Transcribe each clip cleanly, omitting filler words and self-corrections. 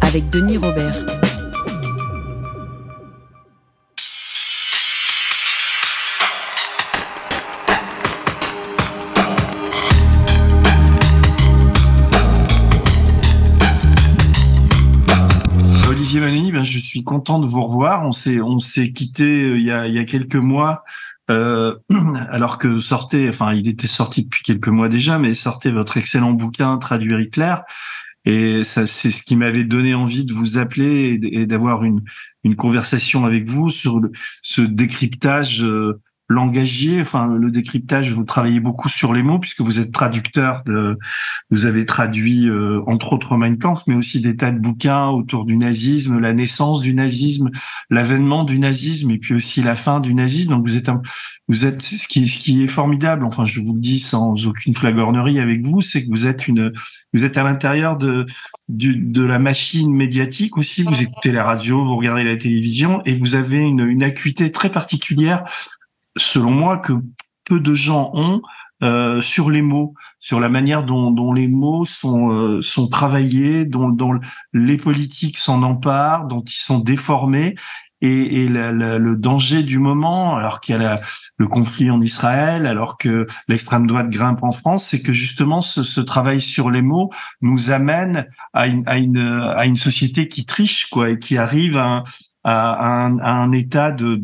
Avec Denis Robert. Olivier Mannoni, je suis content de vous revoir. On s'est quitté il y a quelques mois. Alors que il était sorti depuis quelques mois déjà, mais sortait votre excellent bouquin Traduire Hitler, et ça, c'est ce qui m'avait donné envie de vous appeler et d'avoir une conversation avec vous sur ce décryptage langagier. Le décryptage, vous travaillez beaucoup sur les mots puisque vous êtes traducteur. Vous avez traduit entre autres Mein Kampf, mais aussi des tas de bouquins autour du nazisme, la naissance du nazisme, l'avènement du nazisme, et puis aussi la fin du nazisme. Donc vous êtes ce qui est formidable. Je vous le dis sans aucune flagornerie avec vous, c'est que vous êtes à l'intérieur de la machine médiatique aussi. Vous écoutez la radio, vous regardez la télévision, et vous avez une acuité très particulière, selon moi, que peu de gens ont sur les mots, sur la manière dont les mots sont travaillés, dont les politiques s'en emparent, dont ils sont déformés, et le danger du moment, alors qu'il y a le conflit en Israël, alors que l'extrême droite grimpe en France, c'est que justement ce travail sur les mots nous amène à une société qui triche, quoi, et qui arrive à un état de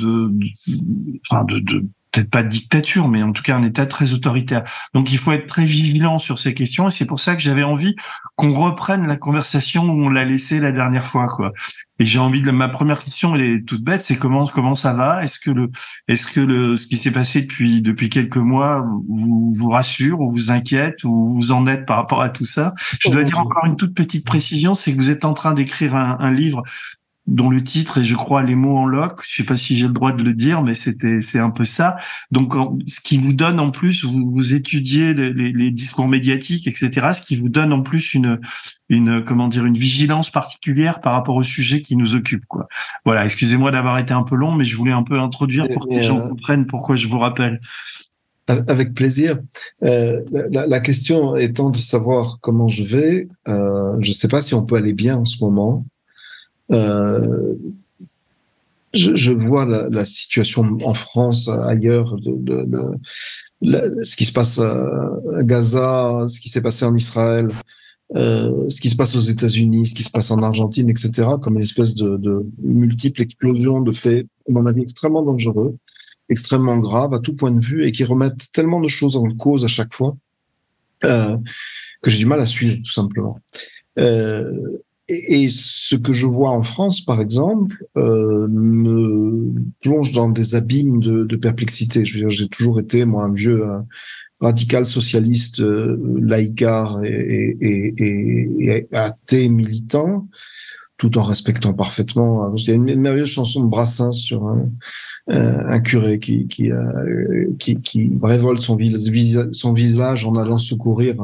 peut-être pas de dictature, mais en tout cas un état très autoritaire. Donc il faut être très vigilant sur ces questions, et c'est pour ça que j'avais envie qu'on reprenne la conversation où on l'a laissée la dernière fois, quoi. Et j'ai envie ma première question, elle est toute bête, c'est comment ça va? Est-ce que ce qui s'est passé depuis quelques mois vous rassure ou vous inquiète ou vous en êtes par rapport à tout ça? Je dois dire encore une toute petite précision, c'est que vous êtes en train d'écrire un livre dont le titre est, je crois, Les mots en loc. Je sais pas si j'ai le droit de le dire, mais c'est un peu ça. Donc, ce qui vous donne en plus, vous étudiez les discours médiatiques, etc., ce qui vous donne en plus une vigilance particulière par rapport au sujet qui nous occupe, quoi. Voilà. Excusez-moi d'avoir été un peu long, mais je voulais un peu introduire pour que les gens comprennent pourquoi je vous rappelle. Avec plaisir. La question étant de savoir comment je vais, je sais pas si on peut aller bien en ce moment. Je vois la situation en France, ailleurs, ce qui se passe à Gaza, ce qui s'est passé en Israël, ce qui se passe aux États-Unis, ce qui se passe en Argentine, etc., comme une espèce de multiple explosion de faits, à mon avis, extrêmement dangereux, extrêmement grave à tout point de vue, et qui remettent tellement de choses en cause à chaque fois que j'ai du mal à suivre, tout simplement. Et ce que je vois en France, par exemple, me plonge dans des abîmes de perplexité. Je veux dire, j'ai toujours été, moi, un vieux radical socialiste, laïcard et athée militant, tout en respectant parfaitement. Il y a une merveilleuse chanson de Brassens sur un curé qui révolte son visage en allant secourir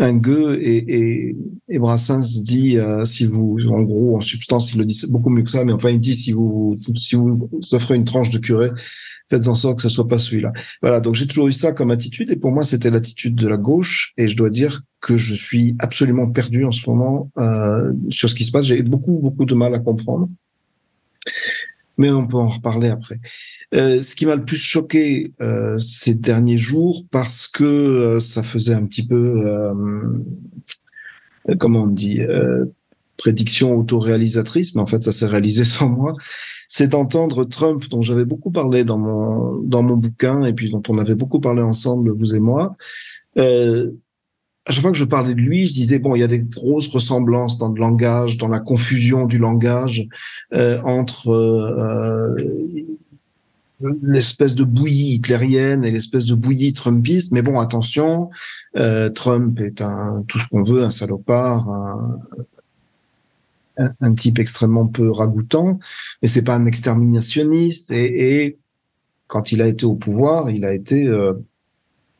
un gueux, et Brassens dit, si vous, en gros, en substance, il le dit beaucoup mieux que ça, mais enfin, il dit, si vous offrez une tranche de curé, faites en sorte que ce soit pas celui-là. Voilà. Donc, j'ai toujours eu ça comme attitude, et pour moi, c'était l'attitude de la gauche, et je dois dire que je suis absolument perdu en ce moment, sur ce qui se passe. J'ai beaucoup de mal à comprendre. Mais on peut en reparler après. Ce qui m'a le plus choqué ces derniers jours, parce que ça faisait un petit peu, prédiction autoréalisatrice, mais en fait ça s'est réalisé sans moi, c'est d'entendre Trump, dont j'avais beaucoup parlé dans mon bouquin, et puis dont on avait beaucoup parlé ensemble, vous et moi. À chaque fois que je parlais de lui, je disais, bon, il y a des grosses ressemblances dans le langage, dans la confusion du langage, entre l'espèce de bouillie hitlérienne et l'espèce de bouillie trumpiste. Mais bon, attention, Trump est tout ce qu'on veut, un salopard, un type extrêmement peu ragoûtant, mais c'est pas un exterminationniste. Et quand il a été au pouvoir, il a été,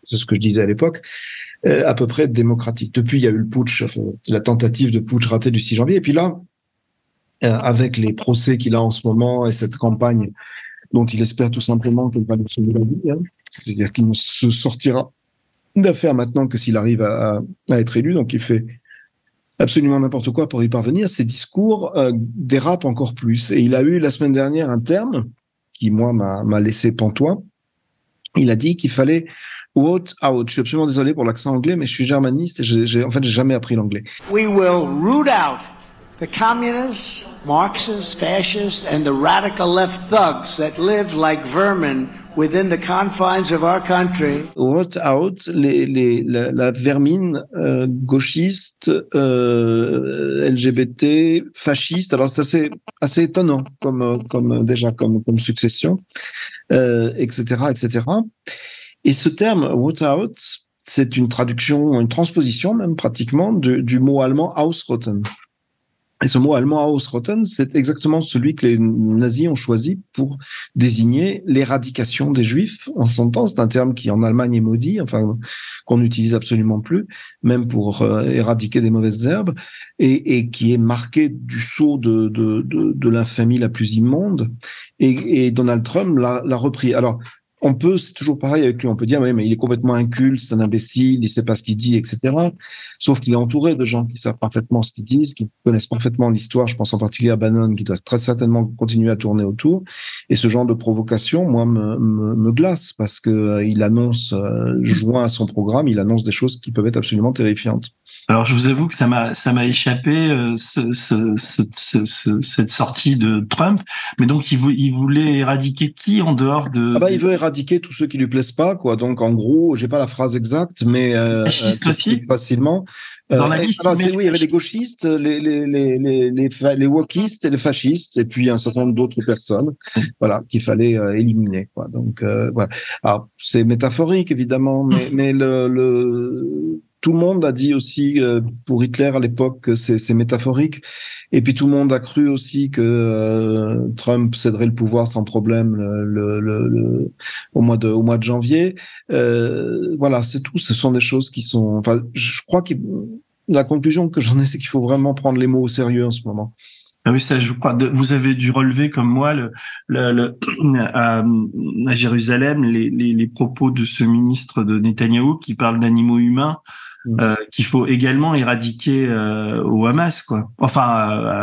c'est ce que je disais à l'époque, à peu près démocratique. Depuis, il y a eu le putsch, enfin, la tentative de putsch ratée du 6 janvier. Et puis là, avec les procès qu'il a en ce moment et cette campagne dont il espère tout simplement qu'elle va lui sauver la vie, hein, c'est-à-dire qu'il ne se sortira d'affaire maintenant que s'il arrive à être élu. Donc il fait absolument n'importe quoi pour y parvenir. Ses discours dérapent encore plus. Et il a eu la semaine dernière un terme qui, moi, m'a laissé pantois. Il a dit qu'il fallait vote out. Je suis absolument désolé pour l'accent anglais, mais je suis germaniste et en fait, j'ai jamais appris l'anglais. We will root out the communists, Marxists, fascists, and the radical left thugs that live like vermin within the confines of our country. Vote out, la vermine gauchiste, LGBT, fasciste. Alors c'est assez étonnant comme succession, etc., etc. Et ce terme « rot out », c'est une traduction, une transposition même pratiquement du mot allemand « ausrotten ». Et ce mot allemand « ausrotten », c'est exactement celui que les nazis ont choisi pour désigner l'éradication des Juifs en son temps. C'est un terme qui en Allemagne est maudit, enfin qu'on n'utilise absolument plus, même pour éradiquer des mauvaises herbes, et qui est marqué du sceau de l'infamie la plus immonde. Et Donald Trump l'a repris. Alors, on peut, c'est toujours pareil avec lui, on peut dire « oui, mais il est complètement inculte, c'est un imbécile, il ne sait pas ce qu'il dit, etc. » Sauf qu'il est entouré de gens qui savent parfaitement ce qu'ils disent, qui connaissent parfaitement l'histoire, je pense en particulier à Bannon, qui doit très certainement continuer à tourner autour. Et ce genre de provocation, moi, me glace, parce qu'il annonce, joint à son programme, il annonce des choses qui peuvent être absolument terrifiantes. Alors, je vous avoue que ça m'a échappé, cette sortie de Trump. Mais donc, il voulait éradiquer qui en dehors de… Ah bah, il veut éradiquer tous ceux qui lui plaisent pas, quoi. Donc, en gros, j'ai pas la phrase exacte, mais… fascistes aussi facilement. Dans la liste, alors, oui, il y avait les gauchistes, les wokistes et les fascistes, et puis un certain nombre d'autres personnes, voilà, qu'il fallait éliminer, quoi. Donc, voilà. Alors, c'est métaphorique, évidemment, mais tout le monde a dit aussi pour Hitler à l'époque que c'est métaphorique, et puis tout le monde a cru aussi que Trump céderait le pouvoir sans problème au mois de janvier. Voilà, c'est tout. Ce sont des choses qui sont. Enfin, je crois que la conclusion que j'en ai, c'est qu'il faut vraiment prendre les mots au sérieux en ce moment. Ah oui, ça, je crois. Vous avez dû relever, comme moi, à Jérusalem, les propos de ce ministre de Netanyahou qui parle d'animaux humains. Qu'il faut également éradiquer au Hamas, quoi. Enfin,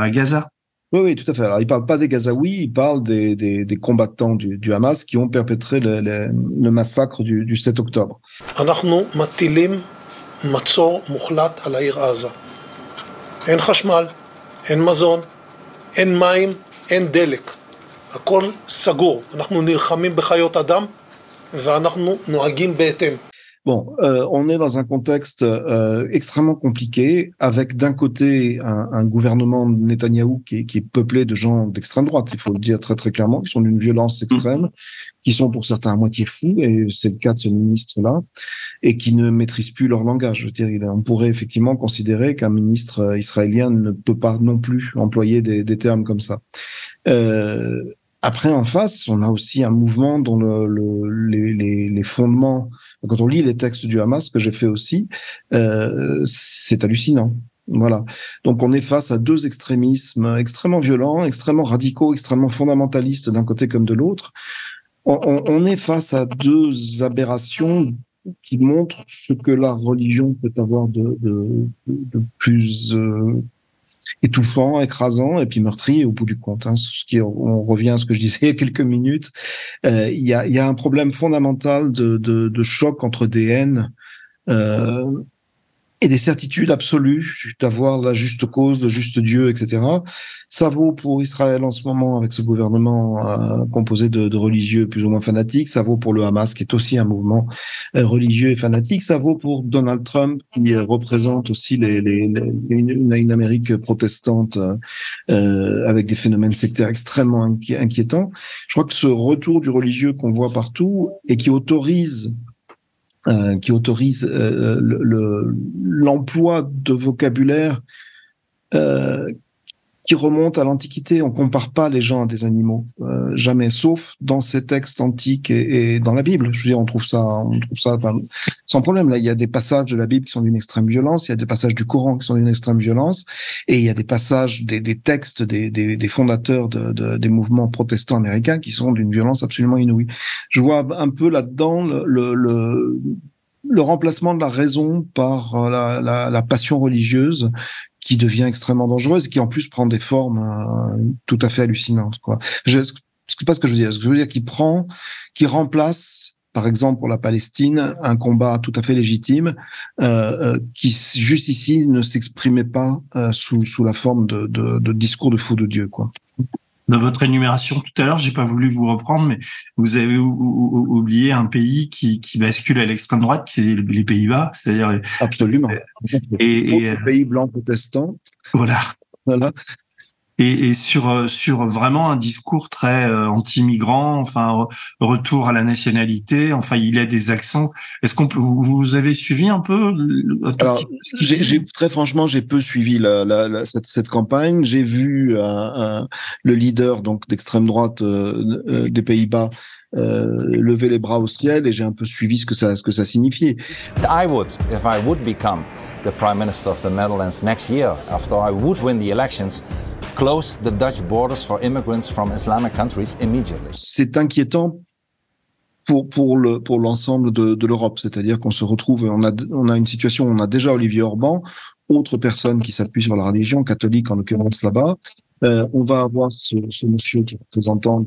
à Gaza. Oui, tout à fait. Alors, il parle pas des Gazaouis, il parle des combattants du Hamas qui ont perpétré le massacre du 7 octobre. Bon, on est dans un contexte extrêmement compliqué, avec d'un côté un gouvernement de Netanyahou qui est peuplé de gens d'extrême droite, il faut le dire très très clairement, qui sont d'une violence extrême, qui sont pour certains à moitié fous, et c'est le cas de ce ministre-là, et qui ne maîtrisent plus leur langage. Je veux dire, on pourrait effectivement considérer qu'un ministre israélien ne peut pas non plus employer des termes comme ça. Après, en face, on a aussi un mouvement dont les fondements, quand on lit les textes du Hamas, que j'ai fait aussi, c'est hallucinant. Voilà. Donc, on est face à deux extrémismes extrêmement violents, extrêmement radicaux, extrêmement fondamentalistes d'un côté comme de l'autre. On est face à deux aberrations qui montrent ce que la religion peut avoir de plus étouffant, écrasant, et puis meurtrier au bout du compte. Hein. On revient à ce que je disais il y a quelques minutes. Il y a un problème fondamental de choc entre des haines et des certitudes absolues, d'avoir la juste cause, le juste Dieu, etc. Ça vaut pour Israël en ce moment avec ce gouvernement composé de religieux plus ou moins fanatiques. Ça vaut pour le Hamas qui est aussi un mouvement religieux et fanatique. Ça vaut pour Donald Trump qui représente aussi une Amérique protestante avec des phénomènes sectaires extrêmement inquiétants. Je crois que ce retour du religieux qu'on voit partout et qui autorise l'emploi de vocabulaire qui remonte à l'Antiquité. On ne compare pas les gens à des animaux, jamais, sauf dans ces textes antiques et dans la Bible. Je veux dire, on trouve ça enfin, sans problème. Là, il y a des passages de la Bible qui sont d'une extrême violence, il y a des passages du Coran qui sont d'une extrême violence, et il y a des passages des textes des fondateurs des mouvements protestants américains qui sont d'une violence absolument inouïe. Je vois un peu là-dedans le remplacement de la raison par la passion religieuse, qui devient extrêmement dangereuse et qui en plus prend des formes tout à fait hallucinantes, quoi. C'est pas ce que je veux dire. Ce que je veux dire, qui remplace, par exemple pour la Palestine, un combat tout à fait légitime qui juste ici ne s'exprimait pas sous la forme de discours de fou de Dieu, quoi. Dans votre énumération tout à l'heure, j'ai pas voulu vous reprendre, mais vous avez oublié un pays qui bascule à l'extrême droite, qui est les Pays-Bas, c'est-à-dire absolument. Et pays blanc protestant. Voilà. Et sur vraiment un discours très anti-migrant, enfin retour à la nationalité, enfin il y a des accents. Est-ce qu'on peut, vous avez suivi un peu? Alors, très franchement, j'ai peu suivi cette campagne. J'ai vu le leader donc d'extrême droite des Pays-Bas lever les bras au ciel, et j'ai un peu suivi ce que ça signifiait. If I would become the Prime Minister of the Netherlands next year, after I would win the elections, close the Dutch borders for immigrants from Islamic countries immediately. C'est inquiétant pour l'ensemble de l'Europe, c'est-à-dire qu'on se retrouve, on a une situation, on a déjà Olivier Orban, autre personne qui s'appuie sur la religion catholique en l'occurrence là-bas. On va avoir ce monsieur qui est représentant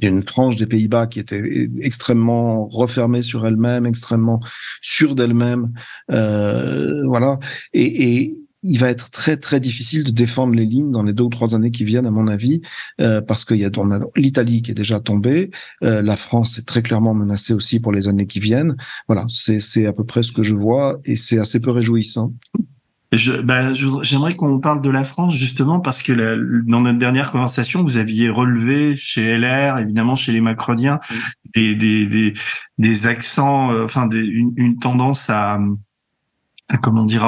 d'une tranche des Pays-Bas qui était extrêmement refermée sur elle-même, extrêmement sûre d'elle-même, voilà, et il va être très très difficile de défendre les lignes dans les 2 ou 3 années qui viennent, à mon avis, parce qu'il y a l'Italie qui est déjà tombée, la France est très clairement menacée aussi pour les années qui viennent. Voilà, c'est à peu près ce que je vois, et c'est assez peu réjouissant. J'aimerais qu'on parle de la France, justement, parce que dans notre dernière conversation, vous aviez relevé chez LR, évidemment chez les Macroniens, des accents, enfin une tendance à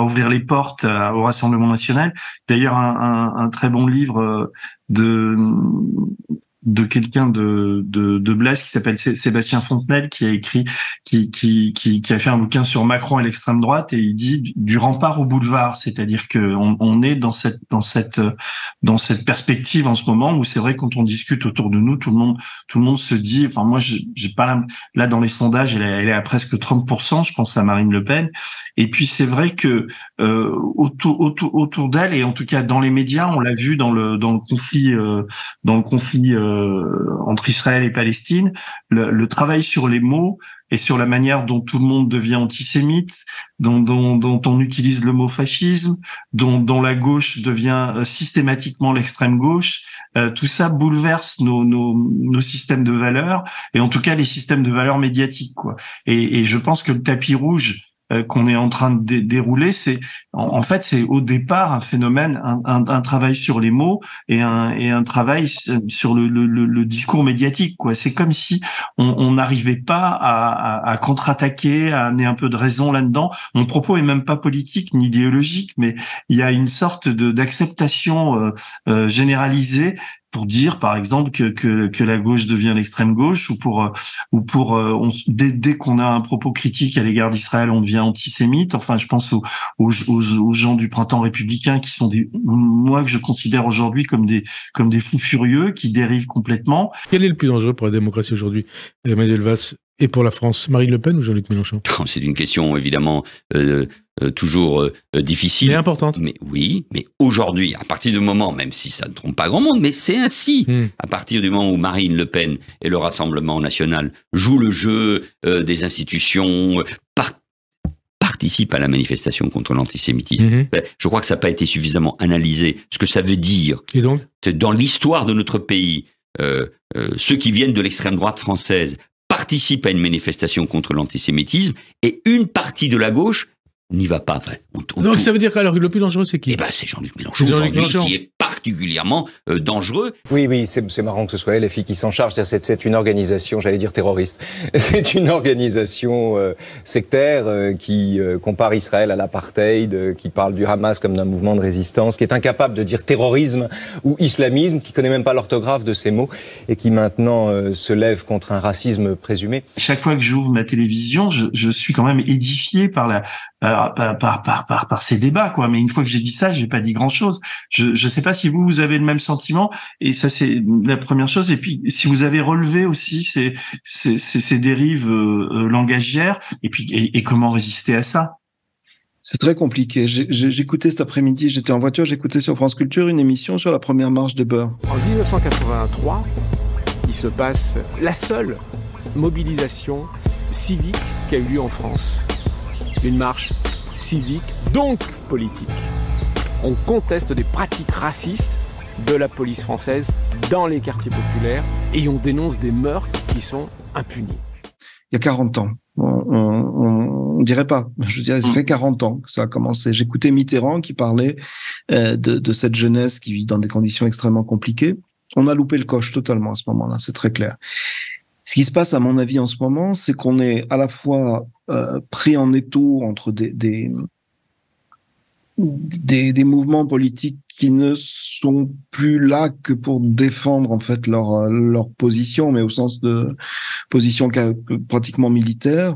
ouvrir les portes au Rassemblement National. D'ailleurs, un très bon livre de quelqu'un de Blast qui s'appelle Sébastien Fontenelle, qui a écrit, qui a fait un bouquin sur Macron et l'extrême droite, et il dit du rempart au boulevard. C'est-à-dire que on est dans cette perspective en ce moment où c'est vrai, quand on discute autour de nous, tout le monde se dit, enfin, moi, j'ai pas là dans les sondages, elle est à presque 30%, je pense à Marine Le Pen. Et puis, c'est vrai que, autour d'elle, et en tout cas dans les médias, on l'a vu dans le conflit entre Israël et Palestine, le travail sur les mots et sur la manière dont tout le monde devient antisémite, dont on utilise le mot fascisme, dont la gauche devient systématiquement l'extrême gauche, tout ça bouleverse nos systèmes de valeurs, et en tout cas les systèmes de valeurs médiatiques, quoi. Et je pense que le tapis rouge qu'on est en train de dérouler, c'est au départ un phénomène, un travail sur les mots et un travail sur le discours médiatique, quoi. C'est comme si on n'arrivait pas à contre-attaquer, à amener un peu de raison là-dedans. Mon propos est même pas politique ni idéologique, mais il y a une sorte d'acceptation généralisée pour dire, par exemple, que la gauche devient l'extrême gauche, dès qu'on a un propos critique à l'égard d'Israël, on devient antisémite. Enfin, je pense aux gens du Printemps républicain qui sont moi, que je considère aujourd'hui comme des fous furieux qui dérivent complètement. Quel est le plus dangereux pour la démocratie aujourd'hui, Emmanuel Valls, et pour la France, Marine Le Pen ou Jean-Luc Mélenchon? C'est une question, évidemment, toujours difficile. Mais importante. Mais aujourd'hui, à partir du moment, même si ça ne trompe pas grand monde, mais c'est ainsi, à partir du moment où Marine Le Pen et le Rassemblement National jouent le jeu des institutions, participent à la manifestation contre l'antisémitisme, je crois que ça n'a pas été suffisamment analysé, ce que ça veut dire. Et donc, dans l'histoire de notre pays, ceux qui viennent de l'extrême droite française participent à une manifestation contre l'antisémitisme, et une partie de la gauche n'y va pas. Enfin, donc ça veut dire que le plus dangereux, c'est qui? Eh ben, c'est Jean-Luc Mélenchon. C'est Jean-Luc Mélenchon qui est parti particulièrement dangereux. Oui, oui, c'est marrant que ce soit LFI qui s'en charge. C'est une organisation, j'allais dire terroriste, c'est une organisation sectaire qui compare Israël à l'apartheid, qui parle du Hamas comme d'un mouvement de résistance, qui est incapable de dire terrorisme ou islamisme, qui connaît même pas l'orthographe de ces mots et qui maintenant se lève contre un racisme présumé. Chaque fois que j'ouvre ma télévision, je suis quand même édifié par la par ces débats, quoi. Mais une fois que j'ai dit ça, j'ai pas dit grand chose. Je sais pas si vous avez le même sentiment. Et ça, c'est la première chose. Et puis, si vous avez relevé aussi ces dérives langagières, et puis et comment résister à ça. C'est très compliqué. J'écoutais cet après-midi, j'étais en voiture, j'écoutais sur France Culture une émission sur la première marche des beurs. En 1983, il se passe la seule mobilisation civique qui a eu lieu en France. Une marche civique, donc politique. On conteste des pratiques racistes de la police française dans les quartiers populaires et on dénonce des meurtres qui sont impunis. Il y a 40 ans. On dirait pas. Je dirais, ça fait 40 ans que ça a commencé. J'écoutais Mitterrand qui parlait de cette jeunesse qui vit dans des conditions extrêmement compliquées. On a loupé le coche totalement à ce moment-là, c'est très clair. Ce qui se passe, à mon avis, en ce moment, c'est qu'on est à la fois pris en étau entre des mouvements politiques qui ne sont plus là que pour défendre en fait leur position, mais au sens de position pratiquement militaire,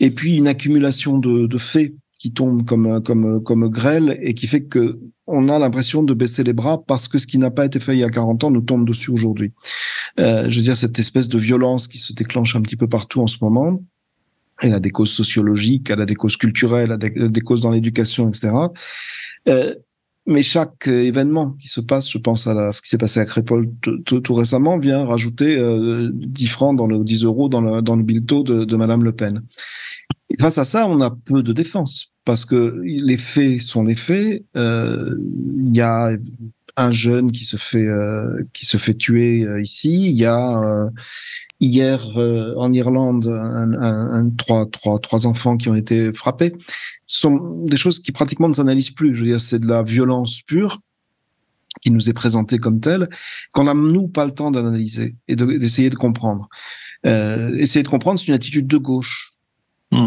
et puis une accumulation de faits qui tombent comme grêle et qui fait que on a l'impression de baisser les bras parce que ce qui n'a pas été fait il y a 40 ans nous tombe dessus aujourd'hui. Je veux dire, cette espèce de violence qui se déclenche un petit peu partout en ce moment, elle a des causes sociologiques, elle a des causes culturelles, elle a des causes dans l'éducation, etc. Mais chaque événement qui se passe, je pense à ce qui s'est passé à Crépol tout récemment, vient rajouter 10 € dans le bilto de Madame Le Pen. Et face à ça, on a peu de défense, parce que les faits sont les faits. Il y a un jeune qui se fait tuer ici. Il y a hier en Irlande trois enfants qui ont été frappés. Ce sont des choses qui pratiquement ne s'analysent plus. Je veux dire, c'est de la violence pure qui nous est présentée comme telle, qu'on n'a, nous, pas le temps d'analyser et d'essayer de comprendre. Essayer de comprendre, c'est une attitude de gauche.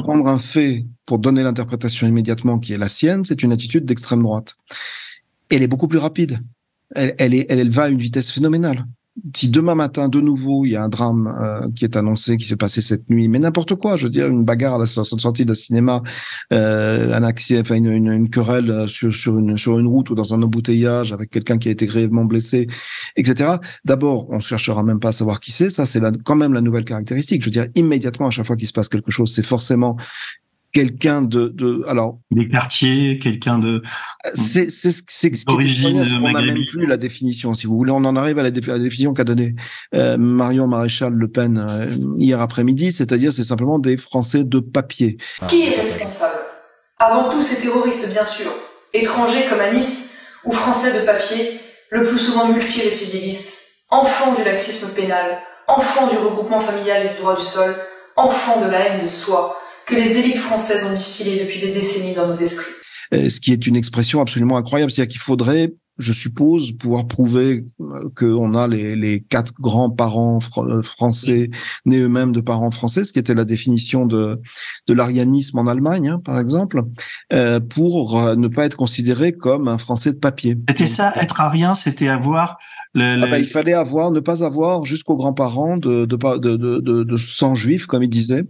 Prendre un fait pour donner l'interprétation immédiatement qui est la sienne, c'est une attitude d'extrême droite. Elle est beaucoup plus rapide. Elle va à une vitesse phénoménale. Si demain matin, de nouveau, il y a un drame qui est annoncé, qui s'est passé cette nuit, mais n'importe quoi, je veux dire, une bagarre à la sortie d'un cinéma, un accident, enfin une querelle sur une route ou dans un embouteillage avec quelqu'un qui a été grièvement blessé, etc. D'abord, on ne cherchera même pas à savoir qui c'est. Ça, c'est quand même la nouvelle caractéristique. Je veux dire, immédiatement, à chaque fois qu'il se passe quelque chose, c'est forcément quelqu'un alors des quartiers, quelqu'un de c'est ce d'origine de on n'a même plus la définition, si vous voulez. On en arrive à la définition qu'a donnée Marion Maréchal Le Pen hier après-midi, c'est-à-dire c'est simplement des Français de papier. Qui est responsable? Avant tout, ces terroristes, bien sûr, étrangers comme à Nice, ou Français de papier, le plus souvent multirécidivistes, enfants du laxisme pénal, enfants du regroupement familial et du droit du sol, enfants de la haine de soi, que les élites françaises ont distillé depuis des décennies dans nos esprits. Ce qui est une expression absolument incroyable, c'est-à-dire qu'il faudrait, je suppose, pouvoir prouver qu'on a les 4 grands-parents français, nés eux-mêmes de parents français, ce qui était la définition de l'arianisme en Allemagne, hein, par exemple, pour ne pas être considéré comme un Français de papier. C'était ça, être arien, c'était avoir... il fallait avoir, ne pas avoir jusqu'aux grands-parents de sang juif, comme il disait.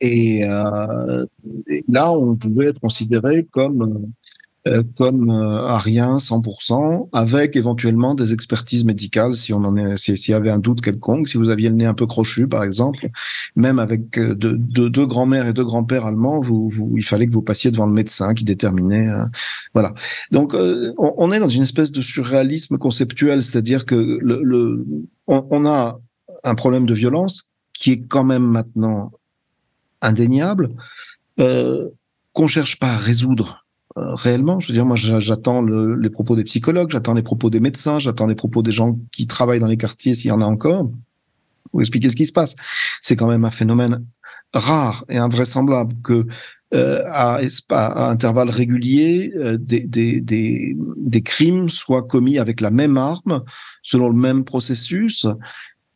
Et là, on pouvait être considéré comme arien 100%, avec éventuellement des expertises médicales s'il y avait un doute quelconque, si vous aviez le nez un peu crochu, par exemple, même avec deux grands-mères et deux grands-pères allemands, il fallait que vous passiez devant le médecin qui déterminait. Voilà. Donc, on est dans une espèce de surréalisme conceptuel, c'est-à-dire que on a un problème de violence qui est quand même maintenant indéniable, qu'on cherche pas à résoudre réellement. Je veux dire, moi, j'attends les propos des psychologues, j'attends les propos des médecins, j'attends les propos des gens qui travaillent dans les quartiers, s'il y en a encore, pour expliquer ce qui se passe. C'est quand même un phénomène rare et invraisemblable que à intervalles réguliers, des crimes soient commis avec la même arme, selon le même processus,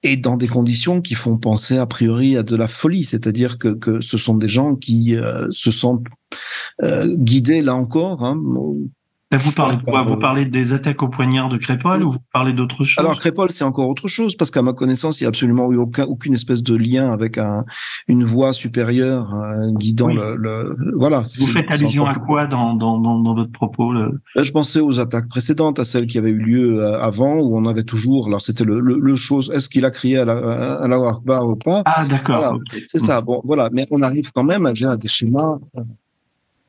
et dans des conditions qui font penser a priori à de la folie, c'est-à-dire que ce sont des gens qui se sentent guidés, là encore, hein, vous parlez de quoi ? Vous parlez des attaques aux poignards de Crépol ou vous parlez d'autre chose ? Alors Crépol, c'est encore autre chose, parce qu'à ma connaissance, il n'y a absolument eu aucune espèce de lien avec une voix supérieure guidant oui. Voilà. Vous faites allusion à quoi dans votre propos Je pensais aux attaques précédentes, à celles qui avaient eu lieu avant, où on avait toujours... Alors c'était le chose, est-ce qu'il a crié à la Akbar ou pas ? Ah d'accord. Voilà, okay. C'est ça, bon voilà. Mais on arrive quand même à des schémas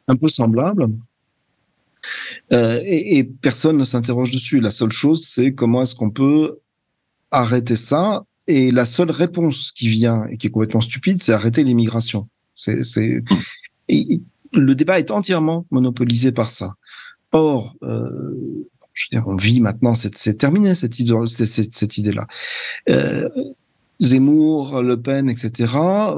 un peu semblables. Et personne ne s'interroge dessus. La seule chose, c'est comment est-ce qu'on peut arrêter ça. Et la seule réponse qui vient, et qui est complètement stupide, c'est arrêter l'immigration. Et le débat est entièrement monopolisé par ça. Or, je veux dire, on vit maintenant, c'est terminé cette idée-là. Zemmour, Le Pen, etc.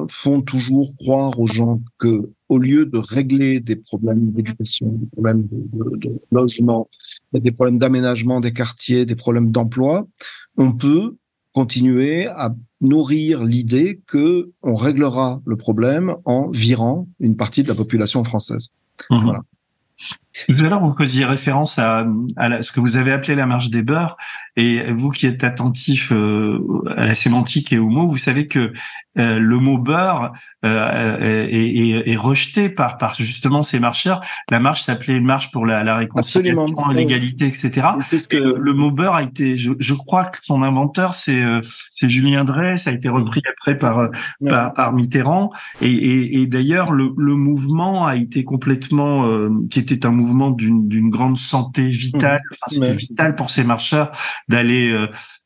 font toujours croire aux gens que, au lieu de régler des problèmes d'éducation, des problèmes de logement, des problèmes d'aménagement des quartiers, des problèmes d'emploi, on peut continuer à nourrir l'idée que on réglera le problème en virant une partie de la population française. Mmh. Voilà. Tout à l'heure, vous faisiez référence à ce que vous avez appelé la marche des beurs, et vous qui êtes attentif à la sémantique et aux mots, vous savez que le mot beurre est rejeté par justement ces marcheurs. La marche s'appelait une marche pour la réconciliation, l'égalité, etc. C'est ce que... le mot beurre a été, je crois que son inventeur, c'est Julien Drey, ça a été repris après par Mitterrand, et d'ailleurs, le mouvement a été complètement, qui était un mouvement d'une grande santé vitale, c'était vital pour ces marcheurs d'aller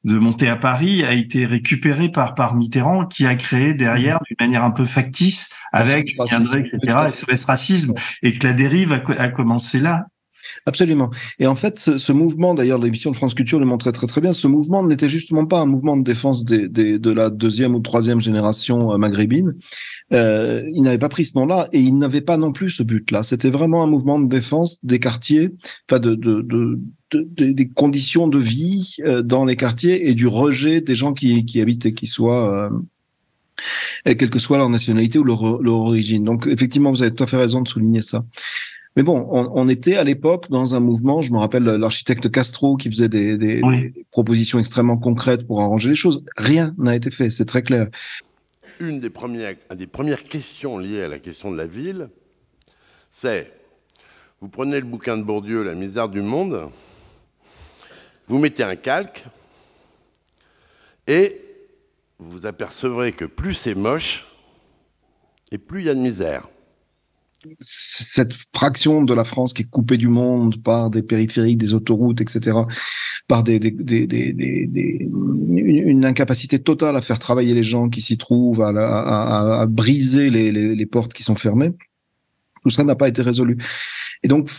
de monter à Paris, a été récupéré par Mitterrand, qui a créé derrière d'une manière un peu factice, avec André, etc., SOS Racisme, et que la dérive a commencé là. Absolument. Et en fait, ce mouvement, d'ailleurs, l'émission de France Culture le montrait très très bien, ce mouvement n'était justement pas un mouvement de défense de la deuxième ou troisième génération maghrébine. Il n'avait pas pris ce nom-là et il n'avait pas non plus ce but-là. C'était vraiment un mouvement de défense des quartiers, enfin des conditions de vie dans les quartiers et du rejet des gens qui habitent et qui soient... quelle que soit leur nationalité ou leur origine. Donc effectivement, vous avez tout à fait raison de souligner ça. Mais bon, on était à l'époque dans un mouvement, je me rappelle l'architecte Castro qui faisait des propositions extrêmement concrètes pour arranger les choses. Rien n'a été fait, c'est très clair. Une des premières questions liées à la question de la ville, c'est, vous prenez le bouquin de Bourdieu, La misère du monde, vous mettez un calque et vous apercevrez que plus c'est moche et plus il y a de misère. Cette fraction de la France qui est coupée du monde par des périphériques, des autoroutes, etc., par une incapacité totale à faire travailler les gens qui s'y trouvent, à briser les portes qui sont fermées, tout ça n'a pas été résolu. Et donc,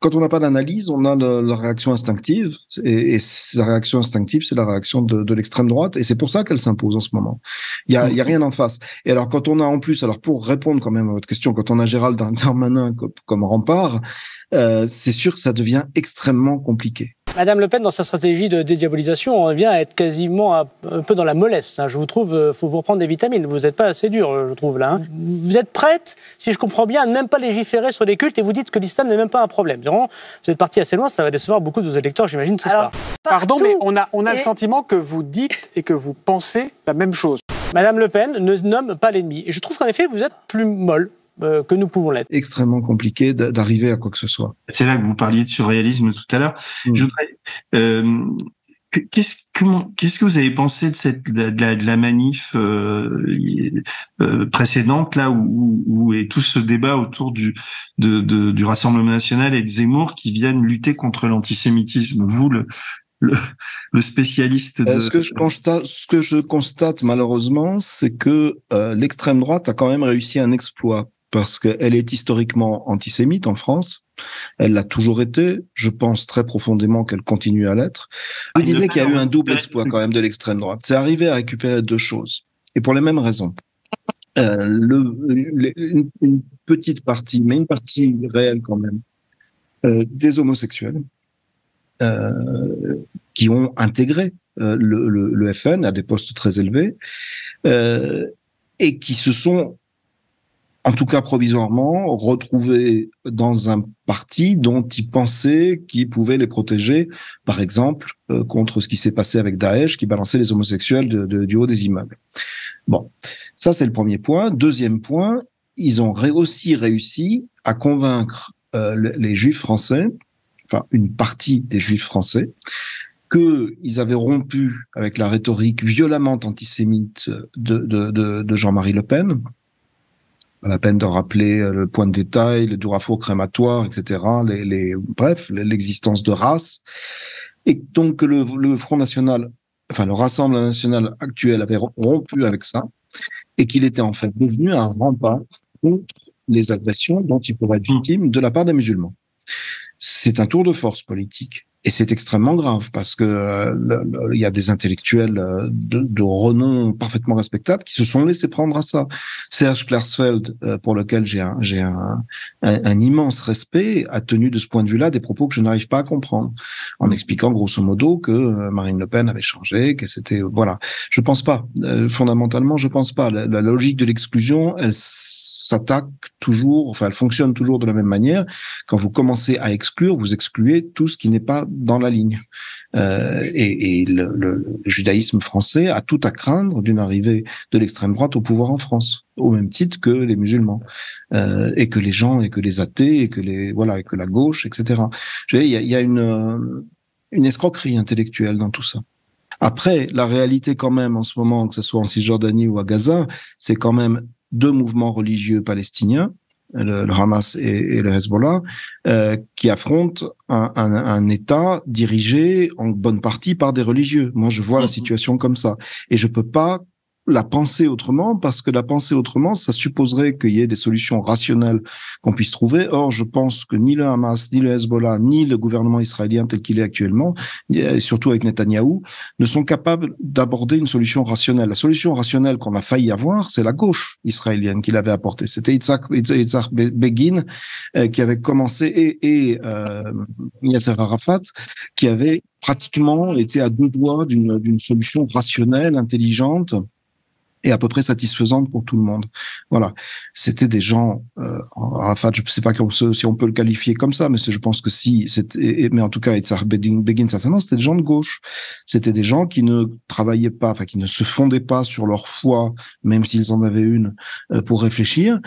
quand on n'a pas d'analyse, on a la réaction instinctive, et la réaction instinctive, c'est la réaction de l'extrême droite, et c'est pour ça qu'elle s'impose en ce moment. Il y a rien en face. Et alors, quand on a en plus, alors pour répondre quand même à votre question, quand on a Gérald Darmanin comme rempart, c'est sûr que ça devient extrêmement compliqué. Madame Le Pen, dans sa stratégie de dédiabolisation, on revient à être quasiment un peu dans la mollesse. Hein. Je vous trouve, faut vous reprendre des vitamines. Vous n'êtes pas assez dur, je trouve, là. Hein. Vous êtes prête, si je comprends bien, à ne même pas légiférer sur les cultes et vous dites que l'islam n'est même pas un problème. Vraiment, vous êtes parti assez loin, ça va décevoir beaucoup de vos électeurs, j'imagine, ce soir. Pardon, mais on a le sentiment que vous dites et que vous pensez la même chose. Madame Le Pen ne nomme pas l'ennemi. Et je trouve qu'en effet, vous êtes plus molle que nous pouvons l'être. Extrêmement compliqué d'arriver à quoi que ce soit. C'est là que vous parliez de surréalisme tout à l'heure. Je voudrais... Qu'est-ce que vous avez pensé de la manif précédente là où et tout ce débat autour du Rassemblement National et de Zemmour qui viennent lutter contre l'antisémitisme, vous le spécialiste de... Ce que je constate malheureusement, c'est que l'extrême droite a quand même réussi un exploit, parce qu'elle est historiquement antisémite en France. Elle l'a toujours été. Je pense très profondément qu'elle continue à l'être. Je disais qu'il y a eu un double exploit quand même de l'extrême droite. C'est arrivé à récupérer deux choses, et pour les mêmes raisons. une petite partie, mais une partie réelle quand même, des homosexuels qui ont intégré le FN à des postes très élevés et qui se sont, en tout cas provisoirement, retrouvés dans un parti dont ils pensaient qu'ils pouvaient les protéger, par exemple, contre ce qui s'est passé avec Daesh, qui balançait les homosexuels du haut des immeubles. Bon, ça c'est le premier point. Deuxième point, ils ont aussi réussi à convaincre les Juifs français, enfin une partie des Juifs français, qu'ils avaient rompu avec la rhétorique violemment antisémite de Jean-Marie Le Pen. Pas la peine de rappeler le point de détail, le durafo crématoire, etc., bref, l'existence de races. Et donc le Front National, enfin le Rassemblement National actuel avait rompu avec ça, et qu'il était en fait devenu un rempart contre les agressions dont il pourrait être victime de la part des musulmans. C'est un tour de force politique. Et c'est extrêmement grave parce que il y a des intellectuels de renom parfaitement respectables qui se sont laissés prendre à ça. Serge Klarsfeld, pour lequel j'ai un immense respect, a tenu de ce point de vue-là des propos que je n'arrive pas à comprendre, en expliquant grosso modo que Marine Le Pen avait changé, que c'était voilà. Je pense pas. Fondamentalement, je pense pas. La logique de l'exclusion, elle s'attaque toujours, enfin, elle fonctionne toujours de la même manière. Quand vous commencez à exclure, vous excluez tout ce qui n'est pas dans la ligne. Le judaïsme français a tout à craindre d'une arrivée de l'extrême droite au pouvoir en France, au même titre que les musulmans, et que les gens, et que les athées, et que et que la gauche, etc. Il y a une escroquerie intellectuelle dans tout ça. Après, la réalité quand même en ce moment, que ce soit en Cisjordanie ou à Gaza, c'est quand même deux mouvements religieux palestiniens, le Hamas et le Hezbollah, qui affrontent un État dirigé en bonne partie par des religieux. Moi, je vois la situation comme ça. Et je peux pas la penser autrement, parce que la penser autrement, ça supposerait qu'il y ait des solutions rationnelles qu'on puisse trouver. Or, je pense que ni le Hamas, ni le Hezbollah, ni le gouvernement israélien tel qu'il est actuellement, et surtout avec Netanyahou, ne sont capables d'aborder une solution rationnelle. La solution rationnelle qu'on a failli avoir, c'est la gauche israélienne qui l'avait apportée. C'était Yitzhak Begin qui avait commencé, et Yasser Arafat qui avait pratiquement été à deux doigts d'une solution rationnelle, intelligente, et à peu près satisfaisante pour tout le monde. Voilà, c'était des gens, Arafat, je ne sais pas si on peut le qualifier comme ça, mais je pense que si, mais en tout cas, Yitzhak Begin, certainement, c'était des gens de gauche. C'était des gens qui ne travaillaient pas, enfin qui ne se fondaient pas sur leur foi, même s'ils en avaient une, pour réfléchir,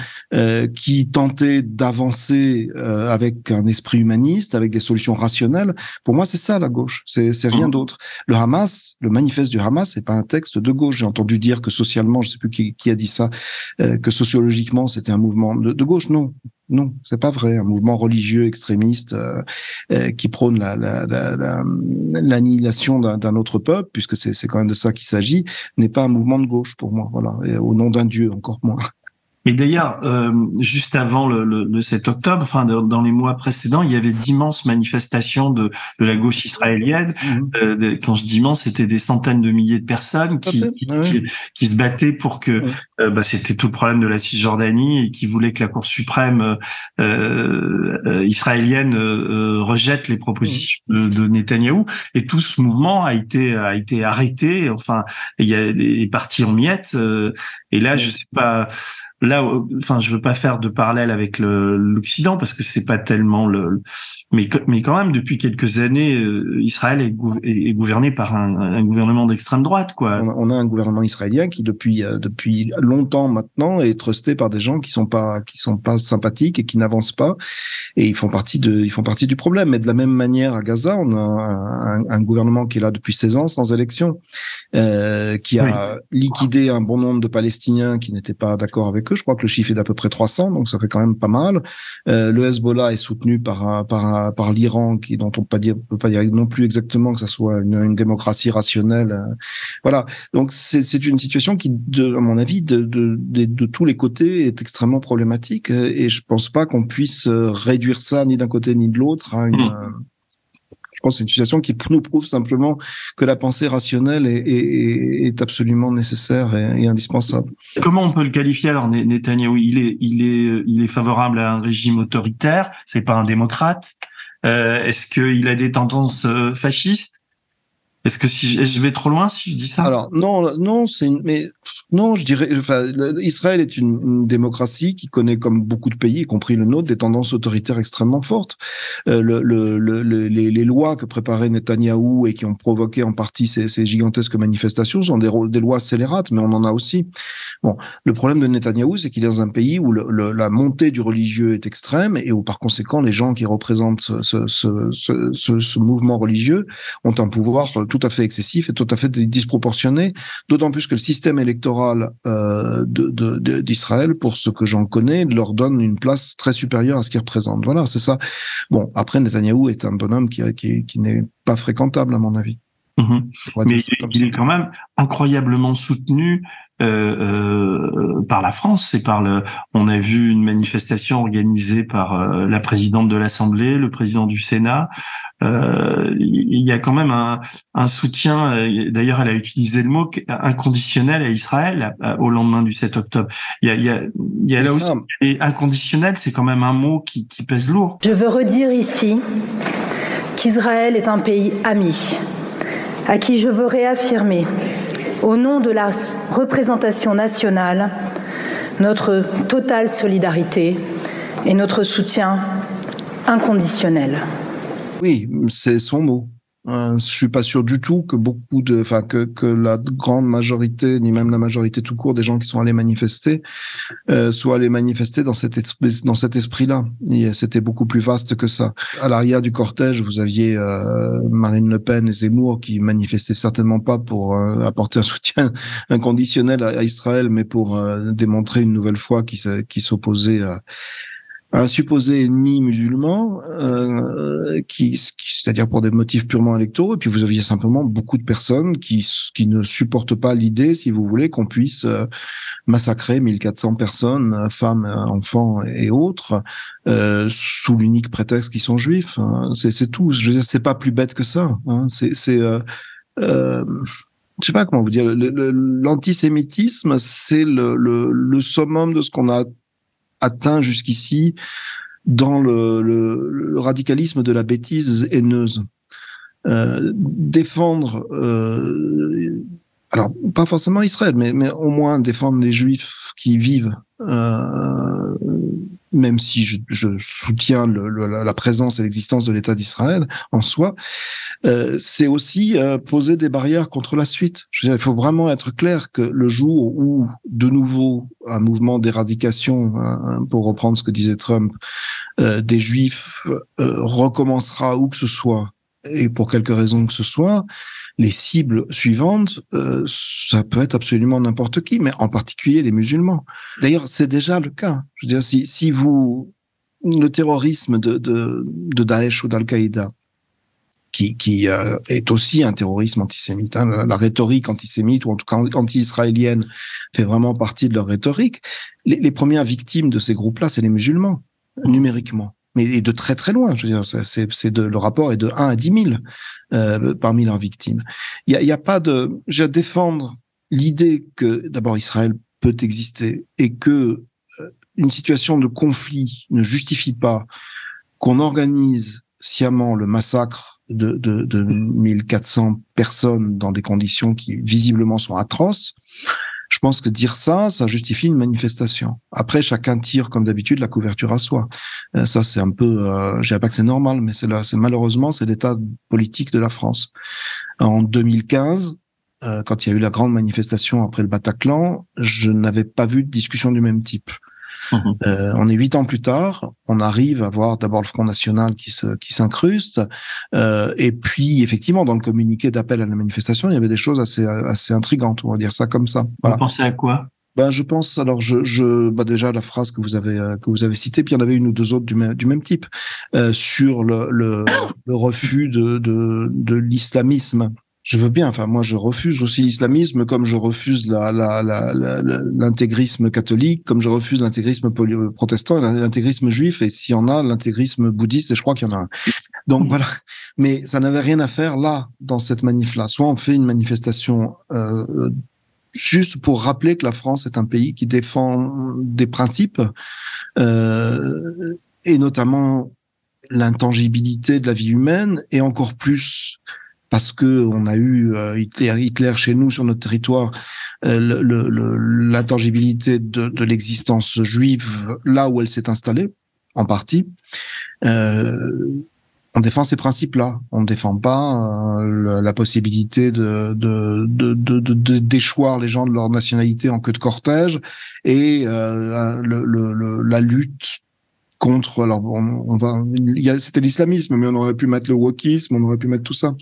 qui tentaient d'avancer avec un esprit humaniste, avec des solutions rationnelles. Pour moi, c'est ça la gauche, c'est rien d'autre. Le Hamas, le manifeste du Hamas, c'est pas un texte de gauche. J'ai entendu dire que socialement, je ne sais plus qui a dit ça, que sociologiquement c'était un mouvement de gauche. Non, c'est pas vrai. Un mouvement religieux extrémiste qui prône l'annihilation d'un autre peuple, puisque c'est quand même de ça qu'il s'agit, n'est pas un mouvement de gauche pour moi. Voilà, et au nom d'un dieu encore moins. Mais d'ailleurs, juste avant le 7 octobre, enfin dans les mois précédents, il y avait d'immenses manifestations de la gauche israélienne. Quand je dis immense, c'était des centaines de milliers de personnes qui se battaient pour que c'était tout le problème de la Cisjordanie et qui voulaient que la Cour suprême israélienne rejette les propositions de Netanyahou. Et tout ce mouvement a été arrêté. Enfin, il y a des parties en miettes. Et là, je sais pas. Là, enfin, je veux pas faire de parallèle avec l'Occident parce que c'est pas tellement mais quand même depuis quelques années, Israël est gouverné par un gouvernement d'extrême droite, quoi. On a un gouvernement israélien qui depuis longtemps maintenant est trusté par des gens qui sont pas sympathiques et qui n'avancent pas, et ils font partie du problème. Mais de la même manière à Gaza, on a un gouvernement qui est là depuis 16 ans sans élection, qui a liquidé un bon nombre de Palestiniens qui n'étaient pas d'accord avec. Je crois que le chiffre est d'à peu près 300, donc ça fait quand même pas mal. Le Hezbollah est soutenu par l'Iran, dont on peut pas dire non plus exactement que ça soit une démocratie rationnelle. Voilà. Donc c'est une situation qui, à mon avis, de tous les côtés, est extrêmement problématique. Et je pense pas qu'on puisse réduire ça ni d'un côté ni de l'autre à une Je pense que c'est une situation qui nous prouve simplement que la pensée rationnelle est absolument nécessaire et indispensable. Comment on peut le qualifier alors, Netanyahou? Il est favorable à un régime autoritaire. C'est pas un démocrate. Est-ce qu'il a des tendances fascistes? Est-ce que je vais trop loin si je dis ça? Alors non, je dirais. Enfin, Israël est une démocratie qui connaît, comme beaucoup de pays, y compris le nôtre, des tendances autoritaires extrêmement fortes. Les lois que préparait Netanyahou et qui ont provoqué en partie ces gigantesques manifestations sont des lois scélérates, mais on en a aussi. Bon, le problème de Netanyahou, c'est qu'il est dans un pays où la montée du religieux est extrême et où, par conséquent, les gens qui représentent ce mouvement religieux ont un pouvoir tout à fait excessif et tout à fait disproportionné, d'autant plus que le système électoral d'Israël, pour ce que j'en connais, leur donne une place très supérieure à ce qu'ils représentent. Voilà, c'est ça. Bon, après, Netanyahou est un bonhomme qui n'est pas fréquentable, à mon avis. Mmh. Mais il est quand même incroyablement soutenu par la France et par on a vu une manifestation organisée par la présidente de l'Assemblée, le président du Sénat. Il y a quand même un soutien. D'ailleurs, elle a utilisé le mot inconditionnel à Israël au lendemain du 7 octobre. Il y a là aussi, et inconditionnel, c'est quand même un mot qui pèse lourd. Je veux redire ici qu'Israël est un pays ami, à qui je veux réaffirmer, au nom de la représentation nationale, notre totale solidarité et notre soutien inconditionnel. Oui, c'est son mot. Je suis pas sûr du tout que que la grande majorité, ni même la majorité tout court des gens qui sont allés manifester, soient allés manifester dans cet esprit-là. Et c'était beaucoup plus vaste que ça. À l'arrière du cortège, vous aviez Marine Le Pen et Zemmour qui manifestaient certainement pas pour apporter un soutien inconditionnel à Israël, mais pour démontrer une nouvelle fois qu'ils s'opposaient à un supposé ennemi musulman, c'est-à-dire pour des motifs purement électoraux. Et puis vous aviez simplement beaucoup de personnes qui ne supportent pas l'idée, si vous voulez, qu'on puisse massacrer 1400 personnes, femmes, enfants et autres, sous l'unique prétexte qu'ils sont juifs. C'est tout. Je veux dire, c'est pas plus bête que ça. Je sais pas comment vous dire. L'antisémitisme, c'est le summum de ce qu'on a atteint jusqu'ici dans le radicalisme de la bêtise haineuse. Défendre, alors pas forcément Israël, mais au moins défendre les Juifs qui y vivent, même si je soutiens la présence et l'existence de l'État d'Israël en soi, c'est aussi poser des barrières contre la suite. Je veux dire, il faut vraiment être clair que le jour où, de nouveau, un mouvement d'éradication, pour reprendre ce que disait Trump, des Juifs recommencera où que ce soit, et pour quelque raison que ce soit, les cibles suivantes, ça peut être absolument n'importe qui, mais en particulier les musulmans. D'ailleurs, c'est déjà le cas. Je veux dire, si vous, le terrorisme de Daesh ou d'Al-Qaïda, qui est aussi un terrorisme antisémite, la rhétorique antisémite, ou en tout cas anti-israélienne, fait vraiment partie de leur rhétorique. Les premières victimes de ces groupes-là, c'est les musulmans, numériquement. Et de très très loin, je veux dire, le rapport est de 1 à 10 000 parmi leurs victimes. Il y a pas de, je veux dire, défendre l'idée que d'abord Israël peut exister et que une situation de conflit ne justifie pas qu'on organise sciemment le massacre de 1400 personnes dans des conditions qui visiblement sont atroces. Je pense que dire ça justifie une manifestation. Après, chacun tire, comme d'habitude, la couverture à soi. Ça, c'est un peu... je dirais pas que c'est normal, mais malheureusement, c'est l'état politique de la France. En 2015, quand il y a eu la grande manifestation après le Bataclan, je n'avais pas vu de discussion du même type. Mmh. On est 8 ans plus tard, on arrive à voir d'abord le Front National qui s'incruste, et puis effectivement dans le communiqué d'appel à la manifestation, il y avait des choses assez intrigantes, on va dire ça comme ça. Voilà. Vous pensez à quoi ? Ben, je pense, alors déjà la phrase que vous avez citée, puis il y en avait une ou deux autres du même type, sur le refus de l'islamisme. Je veux bien. Enfin, moi, je refuse aussi l'islamisme, comme je refuse l'intégrisme catholique, comme je refuse l'intégrisme protestant, l'intégrisme juif, et s'il y en a, l'intégrisme bouddhiste, et je crois qu'il y en a un. Donc voilà. Mais ça n'avait rien à faire là, dans cette manif-là. Soit on fait une manifestation juste pour rappeler que la France est un pays qui défend des principes, et notamment l'intangibilité de la vie humaine, et encore plus parce que on a eu Hitler chez nous, sur notre territoire, l'intangibilité de l'existence juive là où elle s'est installée, en partie. On défend ces principes-là. On ne défend pas la possibilité de déchoir les gens de leur nationalité en queue de cortège, et la lutte contre. Alors, c'était l'islamisme, mais on aurait pu mettre le wokisme, on aurait pu mettre tout ça.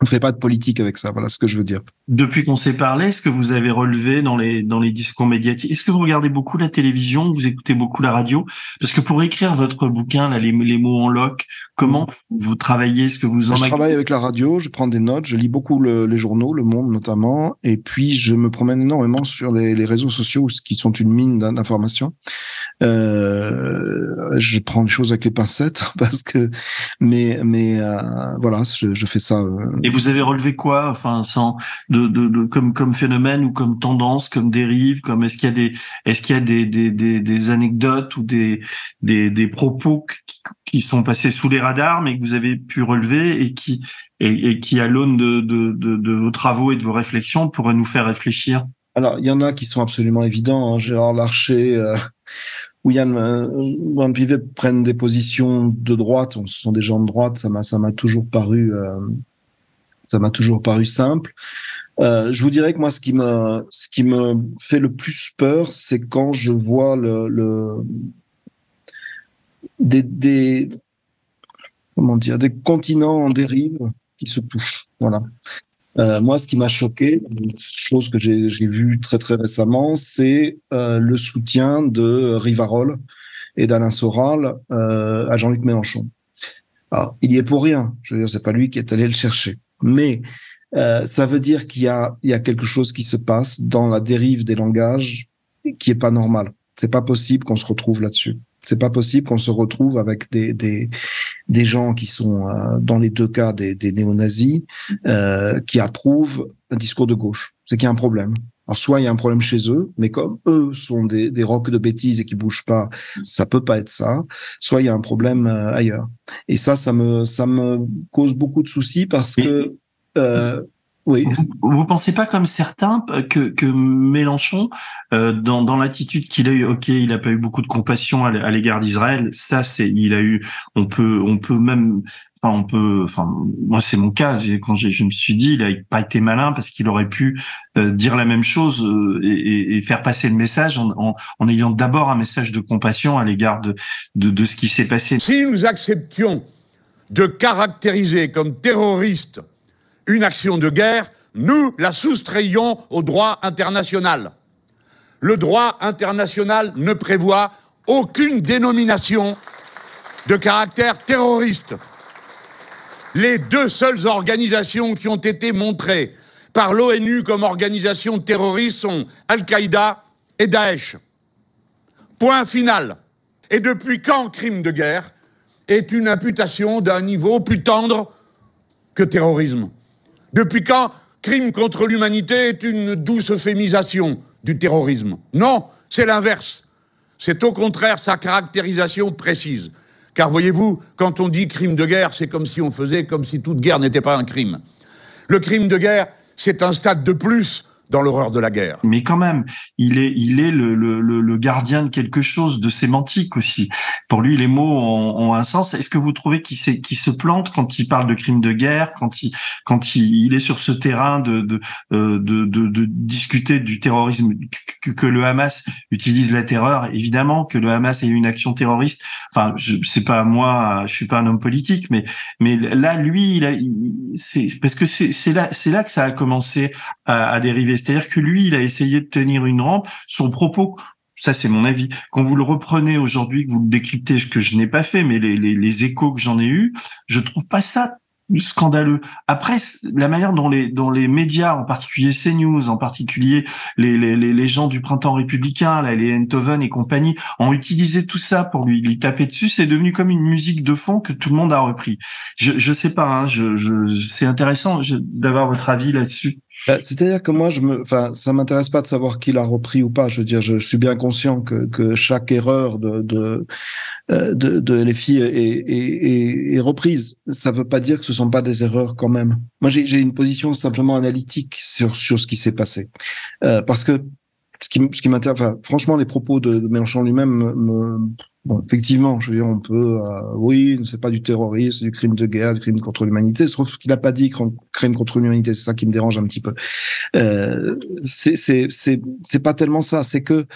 On ne fait pas de politique avec ça, voilà ce que je veux dire. Depuis qu'on s'est parlé, est-ce que vous avez relevé dans les discours médiatiques, est-ce que vous regardez beaucoup la télévision, vous écoutez beaucoup la radio? Parce que pour écrire votre bouquin, là, les mots en loc, comment vous travaillez? Est-ce que vous en... Je travaille avec la radio, je prends des notes, je lis beaucoup les journaux, Le Monde notamment, et puis je me promène énormément sur les réseaux sociaux, qui sont une mine d'informations. Je prends les choses avec les pincettes, parce que... Mais voilà, je fais ça... Et vous avez relevé quoi, enfin, comme phénomène ou comme tendance, comme dérive, comme est-ce qu'il y a des anecdotes ou des propos qui sont passés sous les radars, mais que vous avez pu relever et qui à l'aune de vos travaux et de vos réflexions pourraient nous faire réfléchir? Alors, il y en a qui sont absolument évidents, hein. Gérard Larcher, où Yann Pivet prennent des positions de droite. Ce sont des gens de droite, ça m'a toujours paru. Ça m'a toujours paru simple. Je vous dirais que moi, ce qui me fait le plus peur, c'est quand je vois des continents en dérive qui se touchent. Voilà. Moi, ce qui m'a choqué, une chose que j'ai vue très très récemment, c'est le soutien de Rivarol et d'Alain Soral à Jean-Luc Mélenchon. Alors, il y est pour rien. Je veux dire, c'est pas lui qui est allé le chercher. Mais ça veut dire qu'il y a quelque chose qui se passe dans la dérive des langages qui est pas normal. C'est pas possible qu'on se retrouve là-dessus. C'est pas possible qu'on se retrouve avec des gens qui sont dans les deux cas des néo-nazis qui approuvent un discours de gauche. C'est qu'il y a un problème. Alors soit il y a un problème chez eux, mais comme eux sont des rocs de bêtises et qui bougent pas, ça peut pas être ça. Soit il y a un problème ailleurs. Et ça me cause beaucoup de soucis parce que oui. Vous pensez pas comme certains que Mélenchon dans l'attitude qu'il a eu, ok, il a pas eu beaucoup de compassion à l'égard d'Israël. Ça c'est, il a eu, on peut même. Moi c'est mon cas. Quand je me suis dit, il a pas été malin parce qu'il aurait pu dire la même chose et faire passer le message en ayant d'abord un message de compassion à l'égard de ce qui s'est passé. Si nous acceptions de caractériser comme terroriste une action de guerre, nous la soustrayons au droit international. Le droit international ne prévoit aucune dénomination de caractère terroriste. Les deux seules organisations qui ont été montrées par l'ONU comme organisations terroristes sont Al-Qaïda et Daesh. Point final. Et depuis quand crime de guerre est une imputation d'un niveau plus tendre que terrorisme? Depuis quand crime contre l'humanité est une douce euphémisation du terrorisme? Non, c'est l'inverse. C'est au contraire sa caractérisation précise. Car voyez-vous, quand on dit crime de guerre, c'est comme si on faisait comme si toute guerre n'était pas un crime. Le crime de guerre, c'est un stade de plus dans l'horreur de la guerre. Mais quand même, il est le gardien de quelque chose, de sémantique aussi. Pour lui, les mots ont un sens. Est-ce que vous trouvez qu'il se plante quand il parle de crime de guerre, quand il est sur ce terrain de discuter du terrorisme, que le Hamas utilise la terreur? Évidemment que le Hamas ait une action terroriste. Enfin, c'est pas moi, je suis pas un homme politique, mais là, lui, c'est là que ça a commencé à dériver. C'est-à-dire que lui, il a essayé de tenir une rampe. Son propos, ça c'est mon avis, quand vous le reprenez aujourd'hui, que vous le décryptez, que je n'ai pas fait, mais les échos que j'en ai eus, je trouve pas ça scandaleux. Après, la manière dont les médias, en particulier CNews, en particulier les gens du Printemps républicain, là, les Enthoven et compagnie, ont utilisé tout ça pour lui taper dessus, c'est devenu comme une musique de fond que tout le monde a repris. Je sais pas, hein, c'est intéressant d'avoir votre avis là-dessus. C'est-à-dire que moi, ça m'intéresse pas de savoir qui l'a repris ou pas. Je veux dire, je suis bien conscient que chaque erreur de LFI est reprise. Ça veut pas dire que ce sont pas des erreurs quand même. Moi, j'ai une position simplement analytique sur ce qui s'est passé, parce que ce qui m'intéresse, franchement, les propos de Mélenchon lui-même bon, effectivement, je veux dire, on peut, oui, c'est pas du terrorisme, c'est du crime de guerre, du crime contre l'humanité. Sauf qu'il n'a pas dit crime contre l'humanité, c'est ça qui me dérange un petit peu. C'est pas tellement ça, c'est que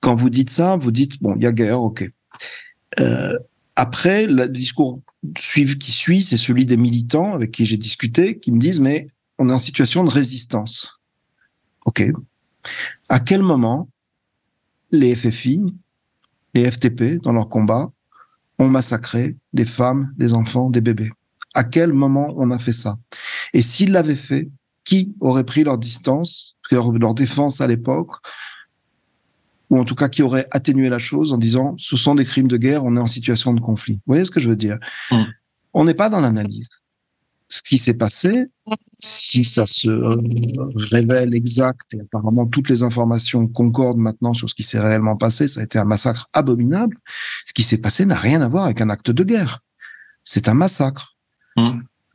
quand vous dites ça, vous dites bon, il y a guerre, ok. Après, le discours qui suit, c'est celui des militants avec qui j'ai discuté, qui me disent mais on est en situation de résistance. Ok. À quel moment les FFI, les FTP, dans leur combat, ont massacré des femmes, des enfants, des bébés? À quel moment on a fait ça? Et s'ils l'avaient fait, qui aurait pris leur distance, leur défense à l'époque, ou en tout cas qui aurait atténué la chose en disant « ce sont des crimes de guerre, on est en situation de conflit ». Vous voyez ce que je veux dire? On n'est pas dans l'analyse. Ce qui s'est passé, si ça se révèle exact, et apparemment toutes les informations concordent maintenant sur ce qui s'est réellement passé, ça a été un massacre abominable. Ce qui s'est passé n'a rien à voir avec un acte de guerre. C'est un massacre.